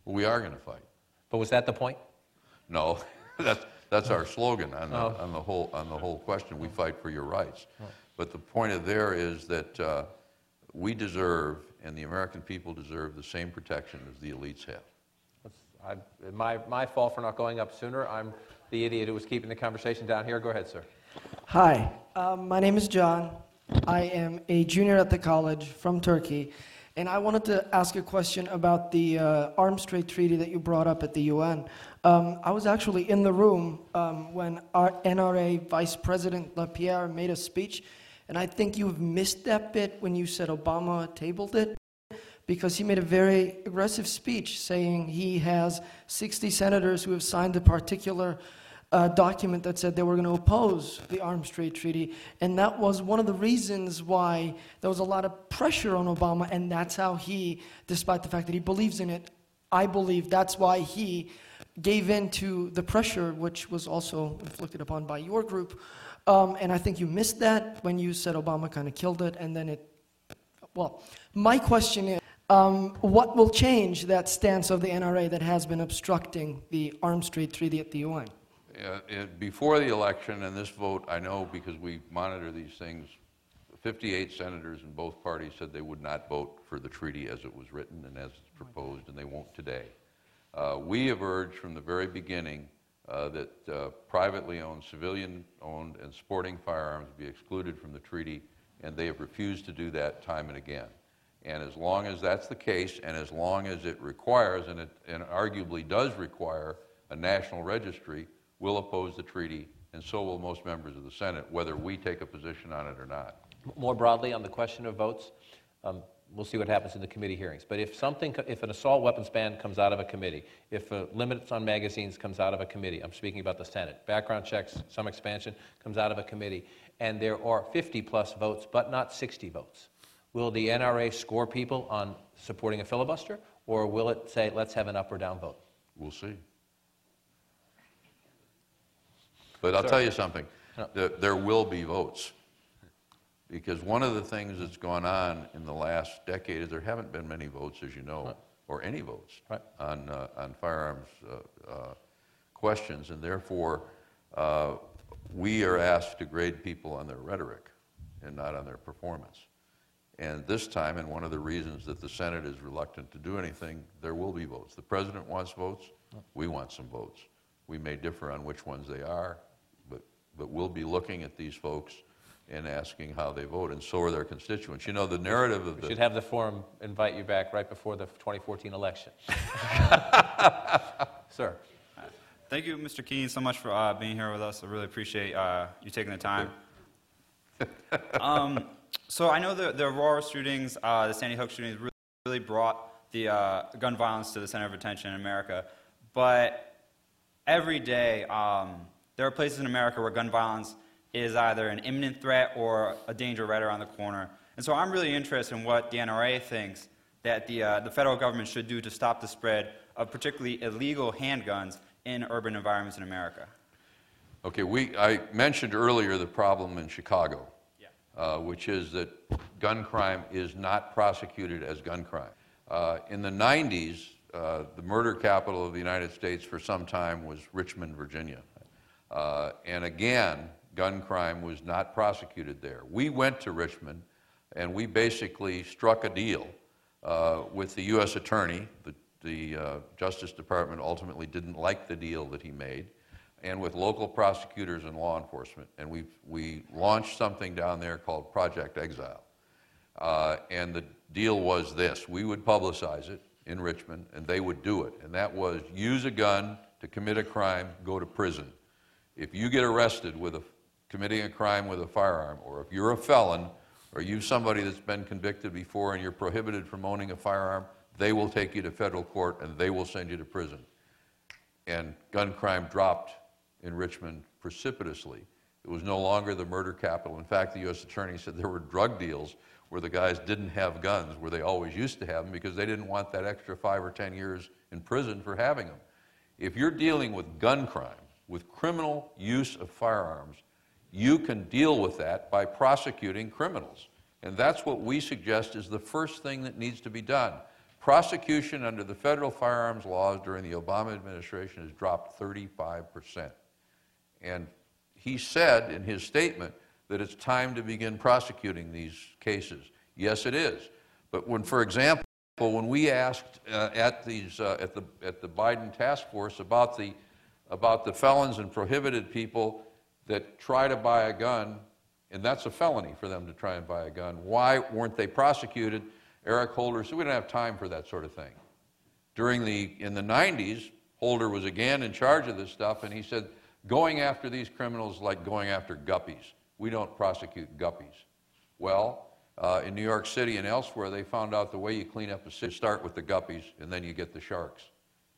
Well, we are going to fight. But was that the point? No, that's that's our slogan on the, oh. on the whole on the whole question. We fight for your rights, oh. but the point of there is that uh, we deserve, and the American people deserve, the same protection as the elites have. I, my my fault for not going up sooner. I'm the idiot who was keeping the conversation down here. Go ahead, sir. Hi, um, my name is John. I am a junior at the college from Turkey, and I wanted to ask a question about the uh, arms trade treaty that you brought up at the U N. Um, I was actually in the room um, when our N R A Vice President LaPierre made a speech, and I think you've missed that bit when you said Obama tabled it, because he made a very aggressive speech saying he has sixty senators who have signed a particular uh, document that said they were going to oppose the arms trade treaty, and that was one of the reasons why there was a lot of pressure on Obama, and that's how he, despite the fact that he believes in it, I believe that's why he gave in to the pressure, which was also inflicted upon by your group, um, and I think you missed that when you said Obama kind of killed it, and then it, well, my question is, Um, what will change that stance of the N R A that has been obstructing the arms trade treaty at the U N? Uh, it, before the election and this vote, I know because we monitor these things, fifty-eight senators in both parties said they would not vote for the treaty as it was written and as it's proposed, and they won't today. Uh, we have urged from the very beginning uh, that uh, privately owned, civilian owned, and sporting firearms be excluded from the treaty, and they have refused to do that time and again. And as long as that's the case, and as long as it requires, and it and arguably does require, a national registry, we'll oppose the treaty, and so will most members of the Senate, whether we take a position on it or not. More broadly, on the question of votes, um, we'll see what happens in the committee hearings. But if something, if an assault weapons ban comes out of a committee, if a limits on magazines comes out of a committee, I'm speaking about the Senate, background checks, some expansion comes out of a committee, and there are fifty plus votes, but not sixty votes. Will the N R A score people on supporting a filibuster, or will it say, let's have an up or down vote? We'll see. But I'll Sorry. tell you something. No. There, there will be votes. Because one of the things that's gone on in the last decade is there haven't been many votes, as you know, right. or any votes right. on, uh, on firearms uh, uh, questions. And therefore, uh, we are asked to grade people on their rhetoric and not on their performance. And this time, and one of the reasons that the Senate is reluctant to do anything, there will be votes. The president wants votes. We want some votes. We may differ on which ones they are, but, but we'll be looking at these folks and asking how they vote, and so are their constituents. You know, the narrative of the... We should have the forum invite you back right before the twenty fourteen election. Sir. Thank you, Mister Keene, so much for uh, being here with us. I really appreciate uh, you taking the time. um... So I know the, the Aurora shootings, uh, the Sandy Hook shootings, really, really brought the uh, gun violence to the center of attention in America. But every day, um, there are places in America where gun violence is either an imminent threat or a danger right around the corner. And so I'm really interested in what the N R A thinks that the, uh, the federal government should do to stop the spread of particularly illegal handguns in urban environments in America. Okay, we, I mentioned earlier the problem in Chicago. Uh, which is that gun crime is not prosecuted as gun crime. Uh, in the nineties, uh, the murder capital of the United States for some time was Richmond, Virginia. Uh, and again, gun crime was not prosecuted there. We went to Richmond, and we basically struck a deal uh, with the U S attorney. The, the uh, Justice Department ultimately didn't like the deal that he made, and with local prosecutors and law enforcement. And we we launched something down there called Project Exile. Uh, and the deal was this. We would publicize it in Richmond, and they would do it. And that was use a gun to commit a crime, go to prison. If you get arrested with a, committing a crime with a firearm, or if you're a felon, or you're somebody that's been convicted before and you're prohibited from owning a firearm, they will take you to federal court and they will send you to prison. And gun crime dropped in Richmond precipitously. It was no longer the murder capital. In fact, the U S attorney said there were drug deals where the guys didn't have guns, where they always used to have them, because they didn't want that extra five or ten years in prison for having them. If you're dealing with gun crime, with criminal use of firearms, you can deal with that by prosecuting criminals. And that's what we suggest is the first thing that needs to be done. Prosecution under the federal firearms laws during the Obama administration has dropped thirty-five percent. And he said in his statement that it's time to begin prosecuting these cases. Yes, it is. But when, for example, when we asked uh, at, these, uh, at, the, at the Biden Task Force about the, about the felons and prohibited people that try to buy a gun, and that's a felony for them to try and buy a gun, why weren't they prosecuted? Eric Holder said, we don't have time for that sort of thing. During the, in the nineties, Holder was again in charge of this stuff, and he said, going after these criminals is like going after guppies. We don't prosecute guppies. Well, uh, in New York City and elsewhere, they found out the way you clean up a city, start with the guppies, and then you get the sharks.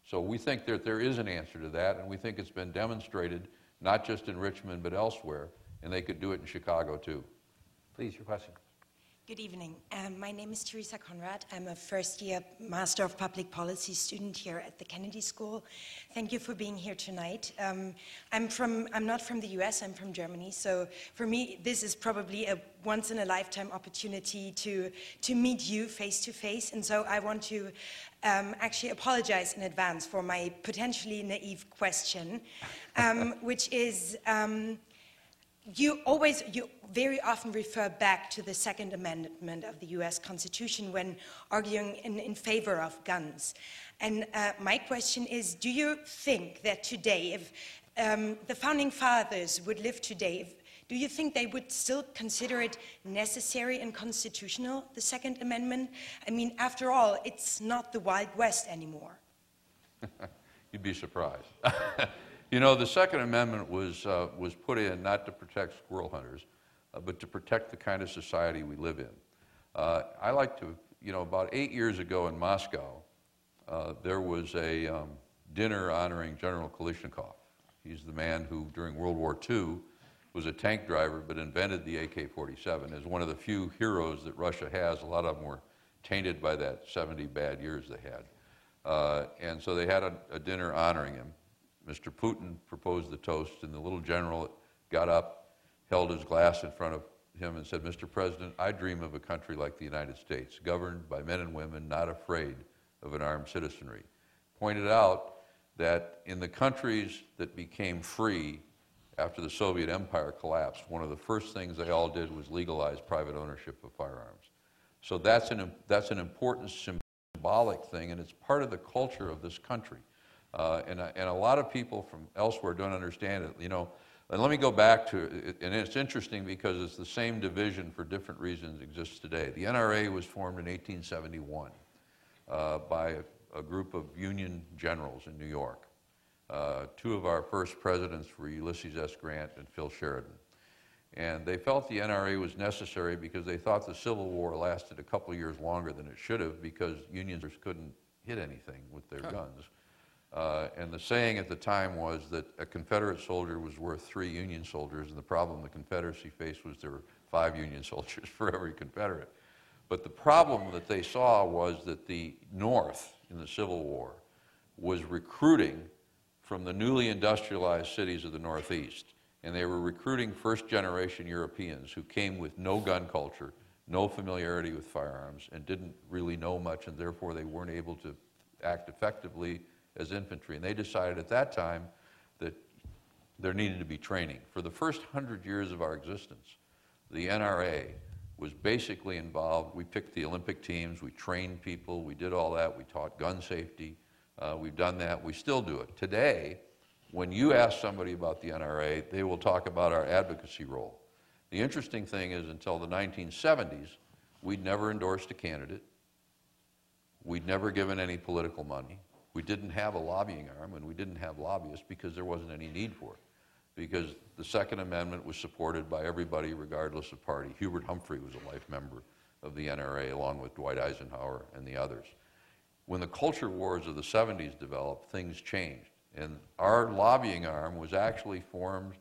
So we think that there is an answer to that, and we think it's been demonstrated not just in Richmond, but elsewhere, and they could do it in Chicago, too. Please, your question. Good evening. Um, my name is Teresa Conrad. I'm a first-year Master of Public Policy student here at the Kennedy School. Thank you for being here tonight. Um, I'm from, I'm not from the U S, I'm from Germany, so for me, this is probably a once-in-a-lifetime opportunity to, to meet you face-to-face, and so I want to Um, actually apologize in advance for my potentially naive question, um, which is, um, you always, you very often refer back to the Second Amendment of the U S Constitution when arguing in, in favor of guns. And uh, my question is, do you think that today, if um, the Founding Fathers would live today, if, do you think they would still consider it necessary and constitutional, the Second Amendment? I mean, after all, it's not the Wild West anymore. You'd be surprised. You know, the Second Amendment was, uh, was put in not to protect squirrel hunters, uh, but to protect the kind of society we live in. Uh, I like to, you know, about eight years ago in Moscow, uh, there was a um, dinner honoring General Kalashnikov. He's the man who, during World War Two, was a tank driver, but invented the A K forty-seven as one of the few heroes that Russia has. A lot of them were tainted by that seventy bad years they had. Uh, and so they had a, a dinner honoring him. Mister Putin proposed the toast, and the little general got up, held his glass in front of him and said, Mister President, I dream of a country like the United States, governed by men and women not afraid of an armed citizenry. Pointed out that in the countries that became free after the Soviet Empire collapsed, one of the first things they all did was legalize private ownership of firearms. So that's an, that's an important symbolic thing, and it's part of the culture of this country. Uh, and, and a lot of people from elsewhere don't understand it. You know, and let me go back to it, and it's interesting because it's the same division for different reasons exists today. The N R A was formed in eighteen seventy-one uh, by a, a group of Union generals in New York. Uh, two of our first presidents were Ulysses S. Grant and Phil Sheridan. And they felt the N R A was necessary because they thought the Civil War lasted a couple years longer than it should have because Unioners couldn't hit anything with their huh. guns. Uh, and the saying at the time was that a Confederate soldier was worth three Union soldiers, and the problem the Confederacy faced was there were five Union soldiers for every Confederate. But the problem that they saw was that the North in the Civil War was recruiting from the newly industrialized cities of the Northeast. And they were recruiting first-generation Europeans who came with no gun culture, no familiarity with firearms, and didn't really know much, and therefore they weren't able to act effectively as infantry. And they decided at that time that there needed to be training. For the first hundred years of our existence, the N R A was basically involved. We picked the Olympic teams, we trained people, we did all that, we taught gun safety. Uh, we've done that. We still do it. Today, when you ask somebody about the N R A, they will talk about our advocacy role. The interesting thing is, until the nineteen seventies, we'd never endorsed a candidate. We'd never given any political money. We didn't have a lobbying arm, and we didn't have lobbyists because there wasn't any need for it, because the Second Amendment was supported by everybody regardless of party. Hubert Humphrey was a life member of the N R A along with Dwight Eisenhower and the others. When the culture wars of the seventies developed, things changed, and our lobbying arm was actually formed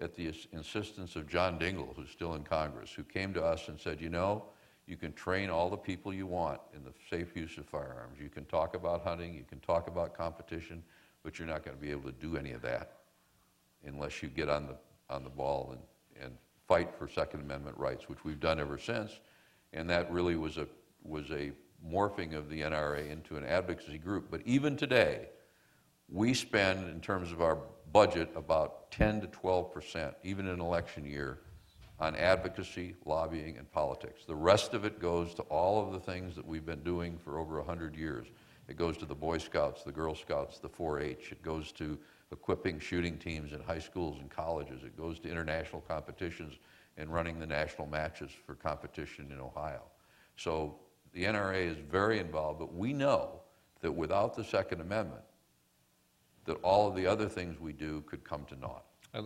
at the insistence of John Dingell, who's still in Congress, who came to us and said, you know, you can train all the people you want in the safe use of firearms. You can talk about hunting, you can talk about competition, but you're not going to be able to do any of that unless you get on the on the ball and, and fight for Second Amendment rights, which we've done ever since. And that really was a was a morphing of the N R A into an advocacy group. But even today, we spend, in terms of our budget, about ten to twelve percent, even in election year, on advocacy, lobbying, and politics. The rest of it goes to all of the things that we've been doing for over one hundred years. It goes to the Boy Scouts, the Girl Scouts, the four H. It goes to equipping shooting teams in high schools and colleges. It goes to international competitions and running the national matches for competition in Ohio. So the N R A is very involved, but we know that without the Second Amendment, that all of the other things we do could come to naught.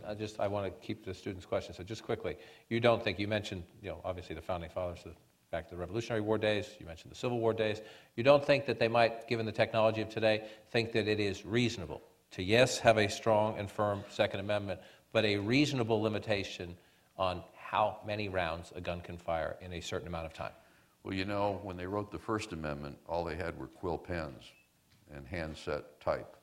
I just, I want to keep the students' question, so just quickly, you don't think, you mentioned, you know, obviously the Founding Fathers, the, back to the Revolutionary War days, you mentioned the Civil War days, you don't think that they might, given the technology of today, think that it is reasonable to, yes, have a strong and firm Second Amendment, but a reasonable limitation on how many rounds a gun can fire in a certain amount of time? Well, you know, when they wrote the First Amendment, all they had were quill pens and handset type.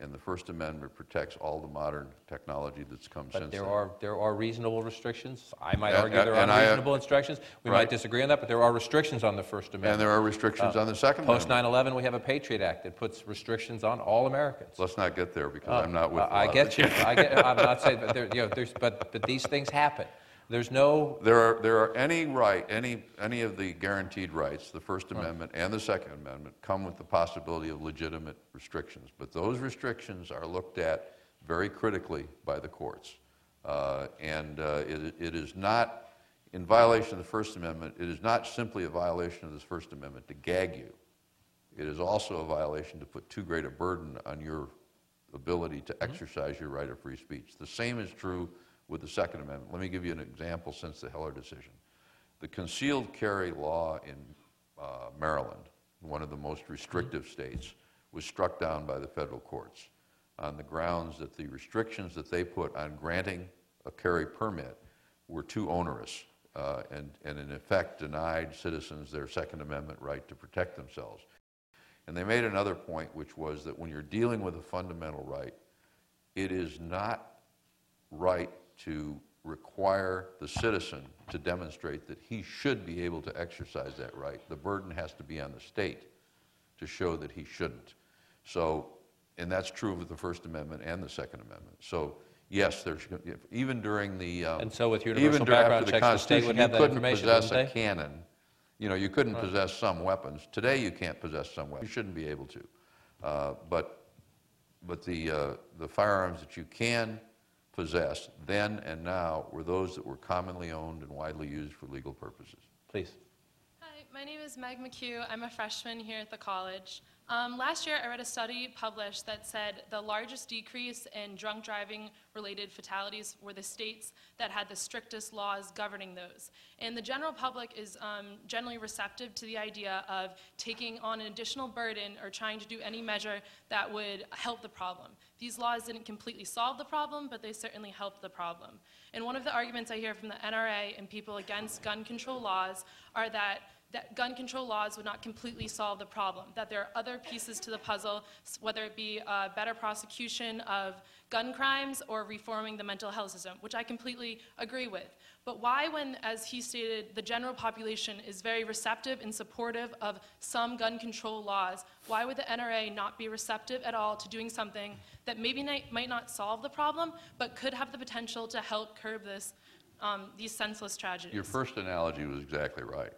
And the First Amendment protects all the modern technology that's come but since there then. But are, there are reasonable restrictions. I might and, argue there and, are and reasonable I, instructions. We right. might disagree on that, but there are restrictions on the First Amendment. And there are restrictions uh, on the Second post Amendment. Post nine eleven, we have a Patriot Act that puts restrictions on all Americans. Let's not get there because uh, I'm not with uh, I get you. I get, I'm not saying, but, there, you know, there's, but, but these things happen. There's no... There are, there are any right, any, any of the guaranteed rights, the First Amendment and the Second Amendment, come with the possibility of legitimate restrictions. But those restrictions are looked at very critically by the courts. Uh, and uh, it, it is not, in violation of the First Amendment, it is not simply a violation of this First Amendment to gag you. It is also a violation to put too great a burden on your ability to exercise your right of free speech. The same is true with the Second Amendment. Let me give you an example since the Heller decision. The concealed carry law in uh, Maryland, one of the most restrictive states, was struck down by the federal courts on the grounds that the restrictions that they put on granting a carry permit were too onerous uh, and, and in effect denied citizens their Second Amendment right to protect themselves. And they made another point, which was that when you're dealing with a fundamental right, it is not right to require the citizen to demonstrate that he should be able to exercise that right. The burden has to be on the state to show that he shouldn't. So, and that's true with the First Amendment and the Second Amendment. So, yes, there's even during the um, and so with universal background checks, the state would have that information, wouldn't they? You couldn't possess a cannon. You know, you couldn't right. possess some weapons. Today, you can't possess some weapons. You shouldn't be able to. Uh, but, but the uh, the firearms that you can possessed then and now were those that were commonly owned and widely used for legal purposes. Please. Hi, my name is Meg McHugh. I'm a freshman here at the college. Um, last year I read a study published that said the largest decrease in drunk driving related fatalities were the states that had the strictest laws governing those. And the general public is um, generally receptive to the idea of taking on an additional burden or trying to do any measure that would help the problem. These laws didn't completely solve the problem, but they certainly helped the problem. And one of the arguments I hear from the N R A and people against gun control laws are that, that gun control laws would not completely solve the problem, that there are other pieces to the puzzle, whether it be uh, better prosecution of gun crimes or reforming the mental health system, which I completely agree with. But why, when, as he stated, the general population is very receptive and supportive of some gun control laws, why would the N R A not be receptive at all to doing something that maybe might not solve the problem, but could have the potential to help curb this, um, these senseless tragedies? Your first analogy was exactly right,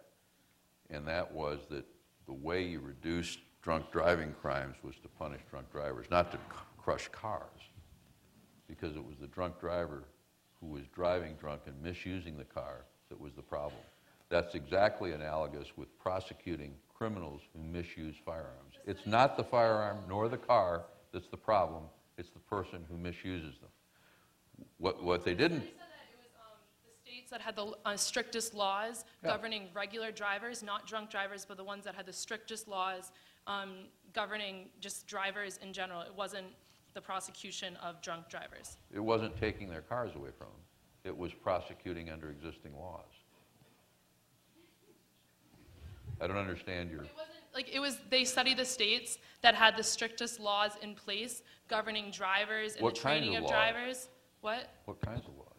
and that was that the way you reduced drunk driving crimes was to punish drunk drivers, not to c- crush cars, because it was the drunk driver who was driving drunk and misusing the car that was the problem. That's exactly analogous with prosecuting criminals who misuse firearms. It's not the firearm nor the car that's the problem. It's the person who misuses them. What, what they didn't... They said that it was um, the states that had the uh, strictest laws yeah. governing regular drivers, not drunk drivers, but the ones that had the strictest laws um, governing just drivers in general. It wasn't the prosecution of drunk drivers. It wasn't taking their cars away from them. It was prosecuting under existing laws. I don't understand your... It wasn't, like, it was, they studied the states that had the strictest laws in place governing drivers and the training of drivers. What? What kinds of laws?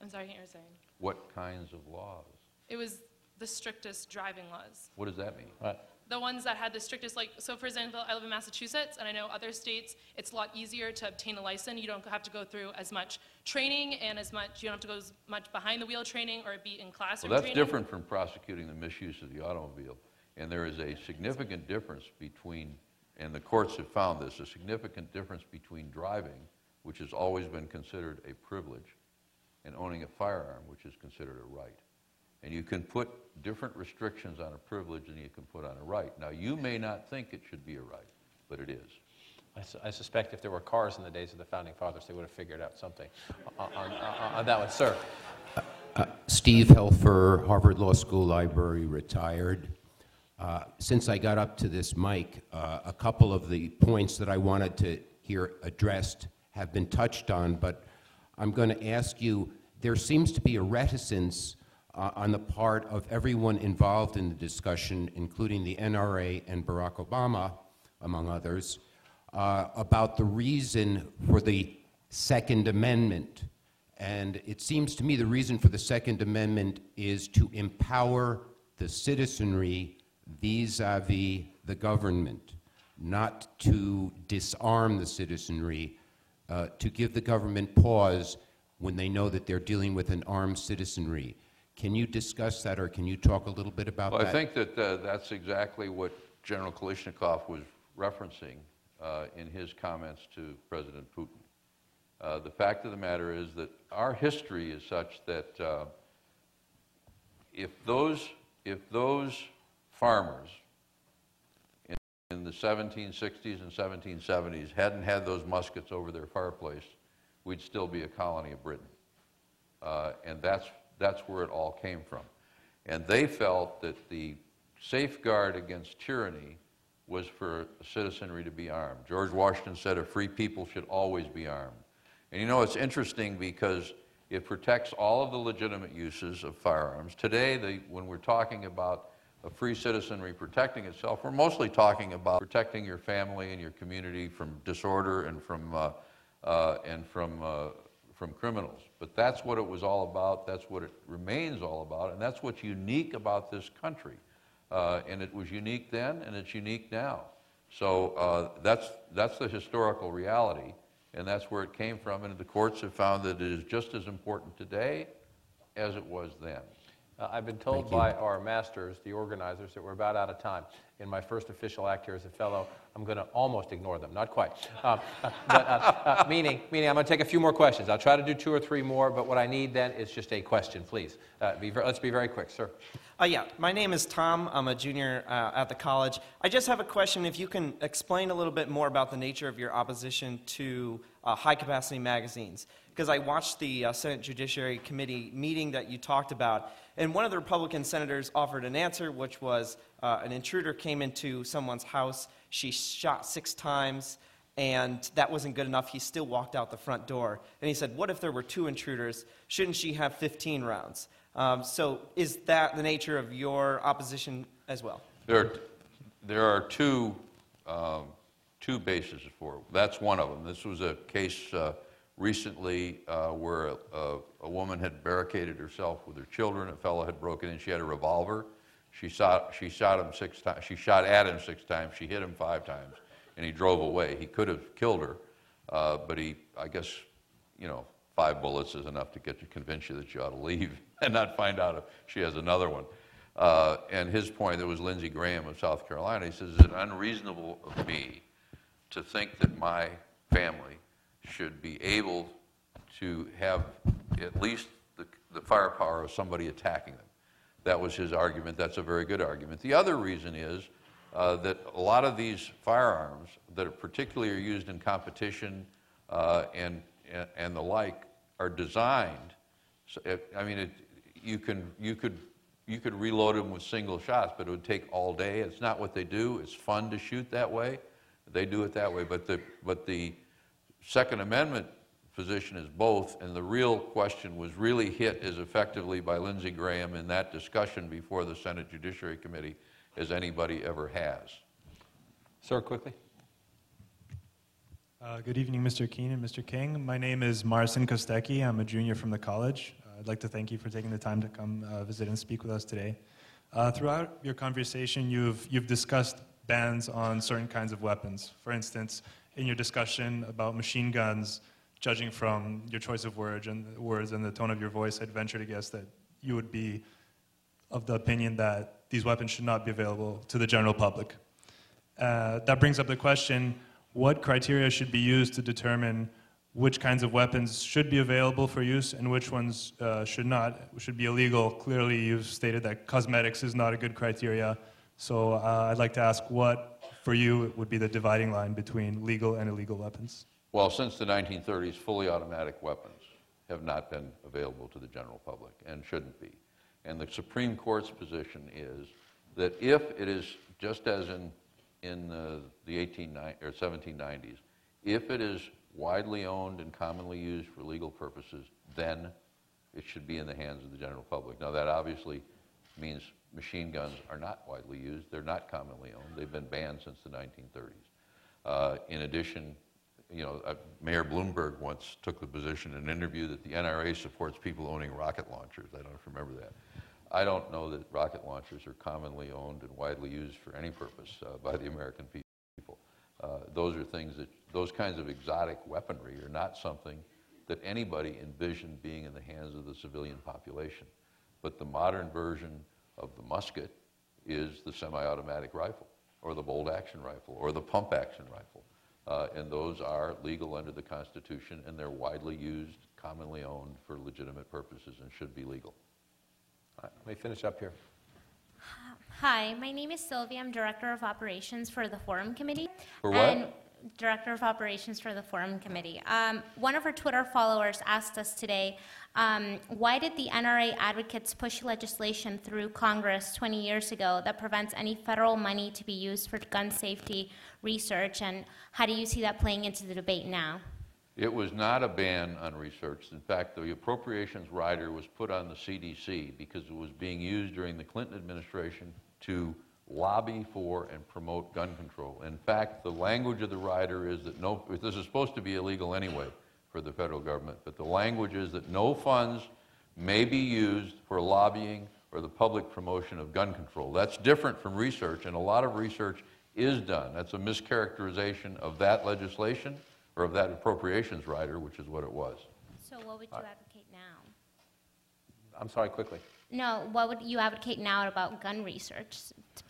I'm sorry, I can't hear you saying. What kinds of laws? It was the strictest driving laws. What does that mean? Right. The ones that had the strictest, like, so for example, I live in Massachusetts, and I know other states, it's a lot easier to obtain a license. You don't have to go through as much training and as much, you don't have to go as much behind the wheel training or be in classroom training. Well, that's different from prosecuting the misuse of the automobile. And there is a significant difference between, and the courts have found this, a significant difference between driving, which has always been considered a privilege, and owning a firearm, which is considered a right. And you can put different restrictions on a privilege than you can put on a right. Now, you may not think it should be a right, but it is. I, su I suspect if there were cars in the days of the Founding Fathers, they would have figured out something on, on, on, on that one. Sir. Uh, uh, Steve Helfer, Harvard Law School Library, retired. Uh, since I got up to this mic, uh, a couple of the points that I wanted to hear addressed have been touched on, but I'm going to ask you, there seems to be a reticence Uh, on the part of everyone involved in the discussion, including the N R A and Barack Obama, among others, uh, about the reason for the Second Amendment. And it seems to me the reason for the Second Amendment is to empower the citizenry vis-a-vis the government, not to disarm the citizenry, uh, to give the government pause when they know that they're dealing with an armed citizenry. Can you discuss that, or can you talk a little bit about well, that? Well, I think that uh, that's exactly what General Kalashnikov was referencing uh, in his comments to President Putin. Uh, the fact of the matter is that our history is such that uh, if those if those farmers in, in the seventeen sixties and seventeen seventies hadn't had those muskets over their fireplace, we'd still be a colony of Britain, uh, and that's. That's where it all came from. And they felt that the safeguard against tyranny was for citizenry to be armed. George Washington said a free people should always be armed. And you know, it's interesting because it protects all of the legitimate uses of firearms. Today, the, when we're talking about a free citizenry protecting itself, we're mostly talking about protecting your family and your community from disorder and from, uh, uh, and from uh, from criminals. But that's what it was all about, that's what it remains all about, and that's what's unique about this country. Uh, and it was unique then, and it's unique now. So uh, that's, that's the historical reality, and that's where it came from, and the courts have found that it is just as important today as it was then. Uh, I've been told by our masters, the organizers, that we're about out of time. In my first official act here as a fellow, I'm going to almost ignore them, not quite. Um, uh, but, uh, uh, meaning, meaning I'm going to take a few more questions. I'll try to do two or three more, but what I need then is just a question, please. Uh, be let's be very quick, sir. Uh, yeah, my name is Tom. I'm a junior uh, at the college. I just have a question. If you can explain a little bit more about the nature of your opposition to uh, high-capacity magazines. Because I watched the uh, Senate Judiciary Committee meeting that you talked about, and one of the Republican senators offered an answer, which was uh, an intruder came into someone's house, she shot six times, and that wasn't good enough, he still walked out the front door. And he said, what if there were two intruders? Shouldn't she have fifteen rounds? Um, so is that the nature of your opposition as well? There, there are two, um, two bases for it. That's one of them. This was a case... Uh, Recently, uh, where a, a, a woman had barricaded herself with her children, a fellow had broken in. She had a revolver. She shot. She shot him six times. She shot at him six times. She hit him five times, and he drove away. He could have killed her, uh, but he, I guess, you know, five bullets is enough to get to convince you that you ought to leave and not find out if she has another one. Uh, and his point, there was Lindsey Graham of South Carolina. He says, "Is it unreasonable of me to think that my family should be able to have at least the, the firepower of somebody attacking them?" That was his argument. That's a very good argument. The other reason is uh, that a lot of these firearms that are particularly used in competition uh, and, and the like are designed. So it, I mean, it, you can you could you could reload them with single shots, but it would take all day. It's not what they do. It's fun to shoot that way. They do it that way. But the but the Second Amendment position is both, and the real question was really hit as effectively by Lindsey Graham in that discussion before the Senate Judiciary Committee as anybody ever has. Sir, quickly. Uh, good evening, Mister Keene and Mister King. My name is Marcin Kostecki. I'm a junior from the college. Uh, I'd like to thank you for taking the time to come uh, visit and speak with us today. Uh, throughout your conversation, you've you've discussed bans on certain kinds of weapons. For instance, in your discussion about machine guns, judging from your choice of words and words and the tone of your voice, I'd venture to guess that you would be of the opinion that these weapons should not be available to the general public. Uh, that brings up the question, what criteria should be used to determine which kinds of weapons should be available for use and which ones uh, should not, should be illegal? Clearly, you've stated that cosmetics is not a good criteria. So uh, I'd like to ask what, for you, would be the dividing line between legal and illegal weapons? Well, since the nineteen thirties, fully automatic weapons have not been available to the general public and shouldn't be. And the Supreme Court's position is that if it is, just as in, in uh, the eighteen ninety, or seventeen nineties, if it is widely owned and commonly used for legal purposes, then it should be in the hands of the general public. Now, that obviously means machine guns are not widely used. They're not commonly owned. They've been banned since the nineteen thirties. Uh, in addition, You know, uh, Mayor Bloomberg once took the position in an interview that the N R A supports people owning rocket launchers. I don't know if you remember that. I don't know that rocket launchers are commonly owned and widely used for any purpose uh, by the American people. Uh, those are things that, those kinds of exotic weaponry are not something that anybody envisioned being in the hands of the civilian population. But the modern version of the musket is the semi-automatic rifle, or the bolt action rifle, or the pump action rifle. Uh, and those are legal under the Constitution, and they're widely used, commonly owned for legitimate purposes, and should be legal. All right, let me finish up here. Hi, my name is Sylvia. I'm Director of Operations for the Forum Committee. For what? And Director of Operations for the Forum Committee. Um, one of our Twitter followers asked us today, um, why did the N R A advocates push legislation through Congress twenty years ago that prevents any federal money to be used for gun safety research, and how do you see that playing into the debate now? It was not a ban on research. In fact, the appropriations rider was put on the C D C because it was being used during the Clinton administration to lobby for and promote gun control. In fact, the language of the rider is that no, this is supposed to be illegal anyway for the federal government, but the language is that no funds may be used for lobbying or the public promotion of gun control. That's different from research, and a lot of research is done. That's a mischaracterization of that legislation or of that appropriations rider, which is what it was. So what would you advocate now? I'm sorry, quickly. No, what would you advocate now about gun research?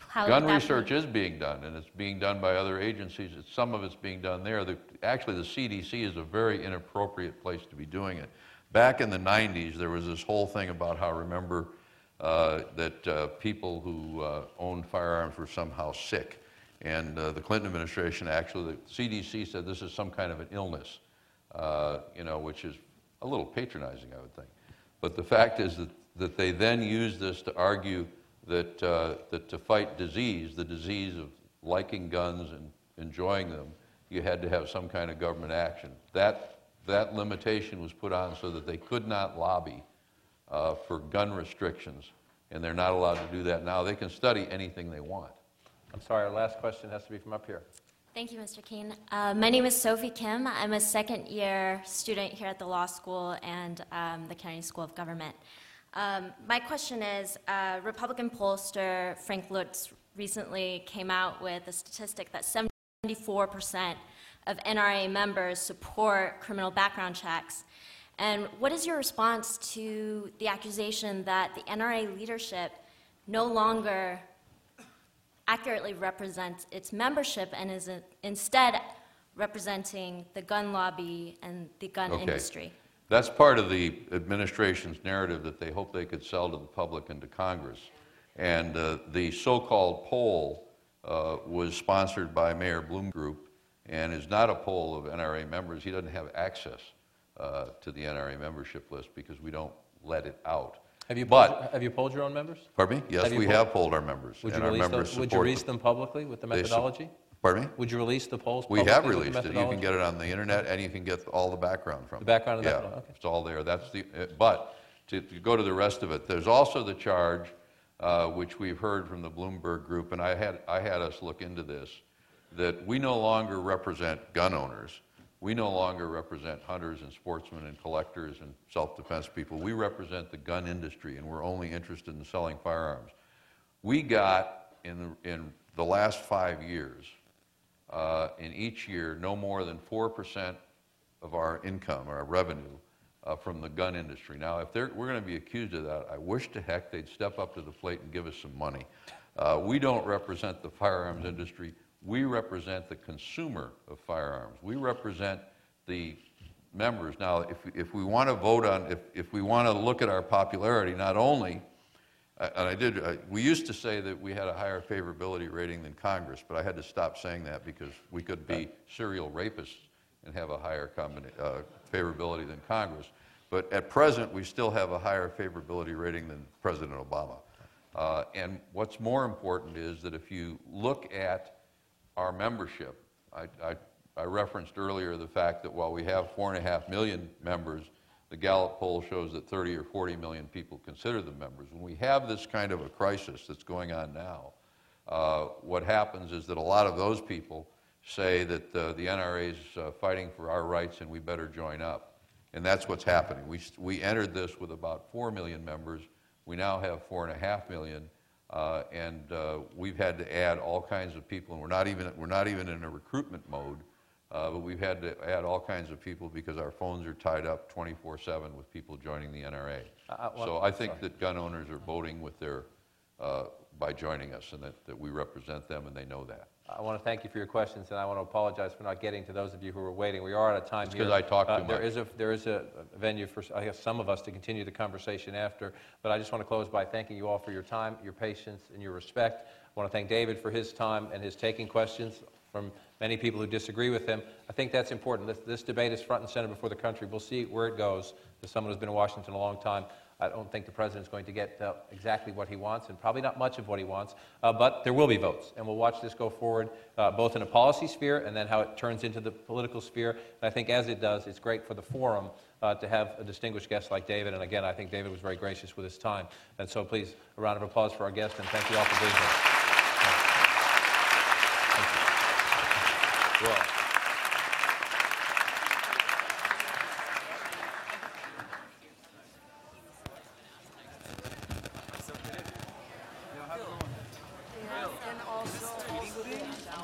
How gun research be? is being done, and it's being done by other agencies. It's, some of it's being done there. The, actually, the C D C is a very inappropriate place to be doing it. Back in the nineties, there was this whole thing about how, remember, uh, that uh, people who uh, owned firearms were somehow sick. And uh, the Clinton administration, actually, the C D C said this is some kind of an illness, uh, you know, which is a little patronizing, I would think. But the fact is that that they then use this to argue that, uh, that to fight disease, the disease of liking guns and enjoying them, you had to have some kind of government action. That, that limitation was put on so that they could not lobby uh, for gun restrictions, and they're not allowed to do that now. They can study anything they want. I'm sorry, our last question has to be from up here. Thank you, Mister Keene. Uh, my name is Sophie Kim. I'm a second-year student here at the law school and um, the Kennedy School of Government. Um, my question is, uh, Republican pollster Frank Lutz recently came out with a statistic that seventy-four percent of N R A members support criminal background checks. And what is your response to the accusation that the N R A leadership no longer accurately represents its membership and is instead representing the gun lobby and the gun okay. industry? That's part of the administration's narrative that they hope they could sell to the public and to Congress. And uh, the so-called poll uh, was sponsored by Mayor Bloom Group and is not a poll of N R A members. He doesn't have access uh, to the N R A membership list because we don't let it out. Have you, but, polled, have you polled your own members? Pardon me? Yes, have we polled? have polled our members. Would you, and release, our members them? Would you release them publicly with the methodology? Pardon me? Would you release the polls publicly? We have released it. You can get it on the internet, and you can get all the background from it. The background of the background, okay. It's all there. That's the, uh, but to, to go to the rest of it, there's also the charge, uh, which we've heard from the Bloomberg Group, and I had, I had us look into this, that we no longer represent gun owners. We no longer represent hunters and sportsmen and collectors and self-defense people. We represent the gun industry, and we're only interested in selling firearms. We got, in the, in the last five years, Uh, in each year, no more than four percent of our income, or our revenue, uh, from the gun industry. Now, if they're, we're going to be accused of that, I wish to heck they'd step up to the plate and give us some money. Uh, we don't represent the firearms industry. We represent the consumer of firearms. We represent the members. Now, if, if we want to vote on, if, if we want to look at our popularity, not only, uh, and I did, uh, we used to say that we had a higher favorability rating than Congress, but I had to stop saying that because we could be serial rapists and have a higher uh, favorability than Congress. But at present, we still have a higher favorability rating than President Obama. Uh, and what's more important is that if you look at our membership, I, I, I referenced earlier the fact that while we have four and a half million members, the Gallup poll shows that thirty or forty million people consider them members. When we have this kind of a crisis that's going on now, uh, what happens is that a lot of those people say that uh, the N R A is uh, fighting for our rights and we better join up. And that's what's happening. We, we entered this with about four million members. We now have four point five million. Uh, and uh, we've had to add all kinds of people. And we're not even, we're not even in a recruitment mode. Uh, but we've had to add all kinds of people because our phones are tied up twenty-four seven with people joining the N R A. Uh, well, so I think sorry. that gun owners are voting with their, uh, by joining us, and that, that we represent them, and they know that. I want to thank you for your questions, and I want to apologize for not getting to those of you who were waiting. We are out of time it's here. Because I talked uh, too there much. Is a, there is a venue for, I guess, some of us to continue the conversation after, but I just want to close by thanking you all for your time, your patience, and your respect. I want to thank David for his time and his taking questions from many people who disagree with him. I think that's important. This, this debate is front and center before the country. We'll see where it goes. As someone who's been in Washington a long time, I don't think the president's going to get uh, exactly what he wants, and probably not much of what he wants, uh, but there will be votes. And we'll watch this go forward, uh, both in a policy sphere and then how it turns into the political sphere. And I think as it does, it's great for the forum uh, to have a distinguished guest like David. And again, I think David was very gracious with his time. And so please, a round of applause for our guest, and thank you all for being here. Well, I'm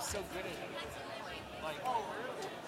so good at it. Like, oh, really?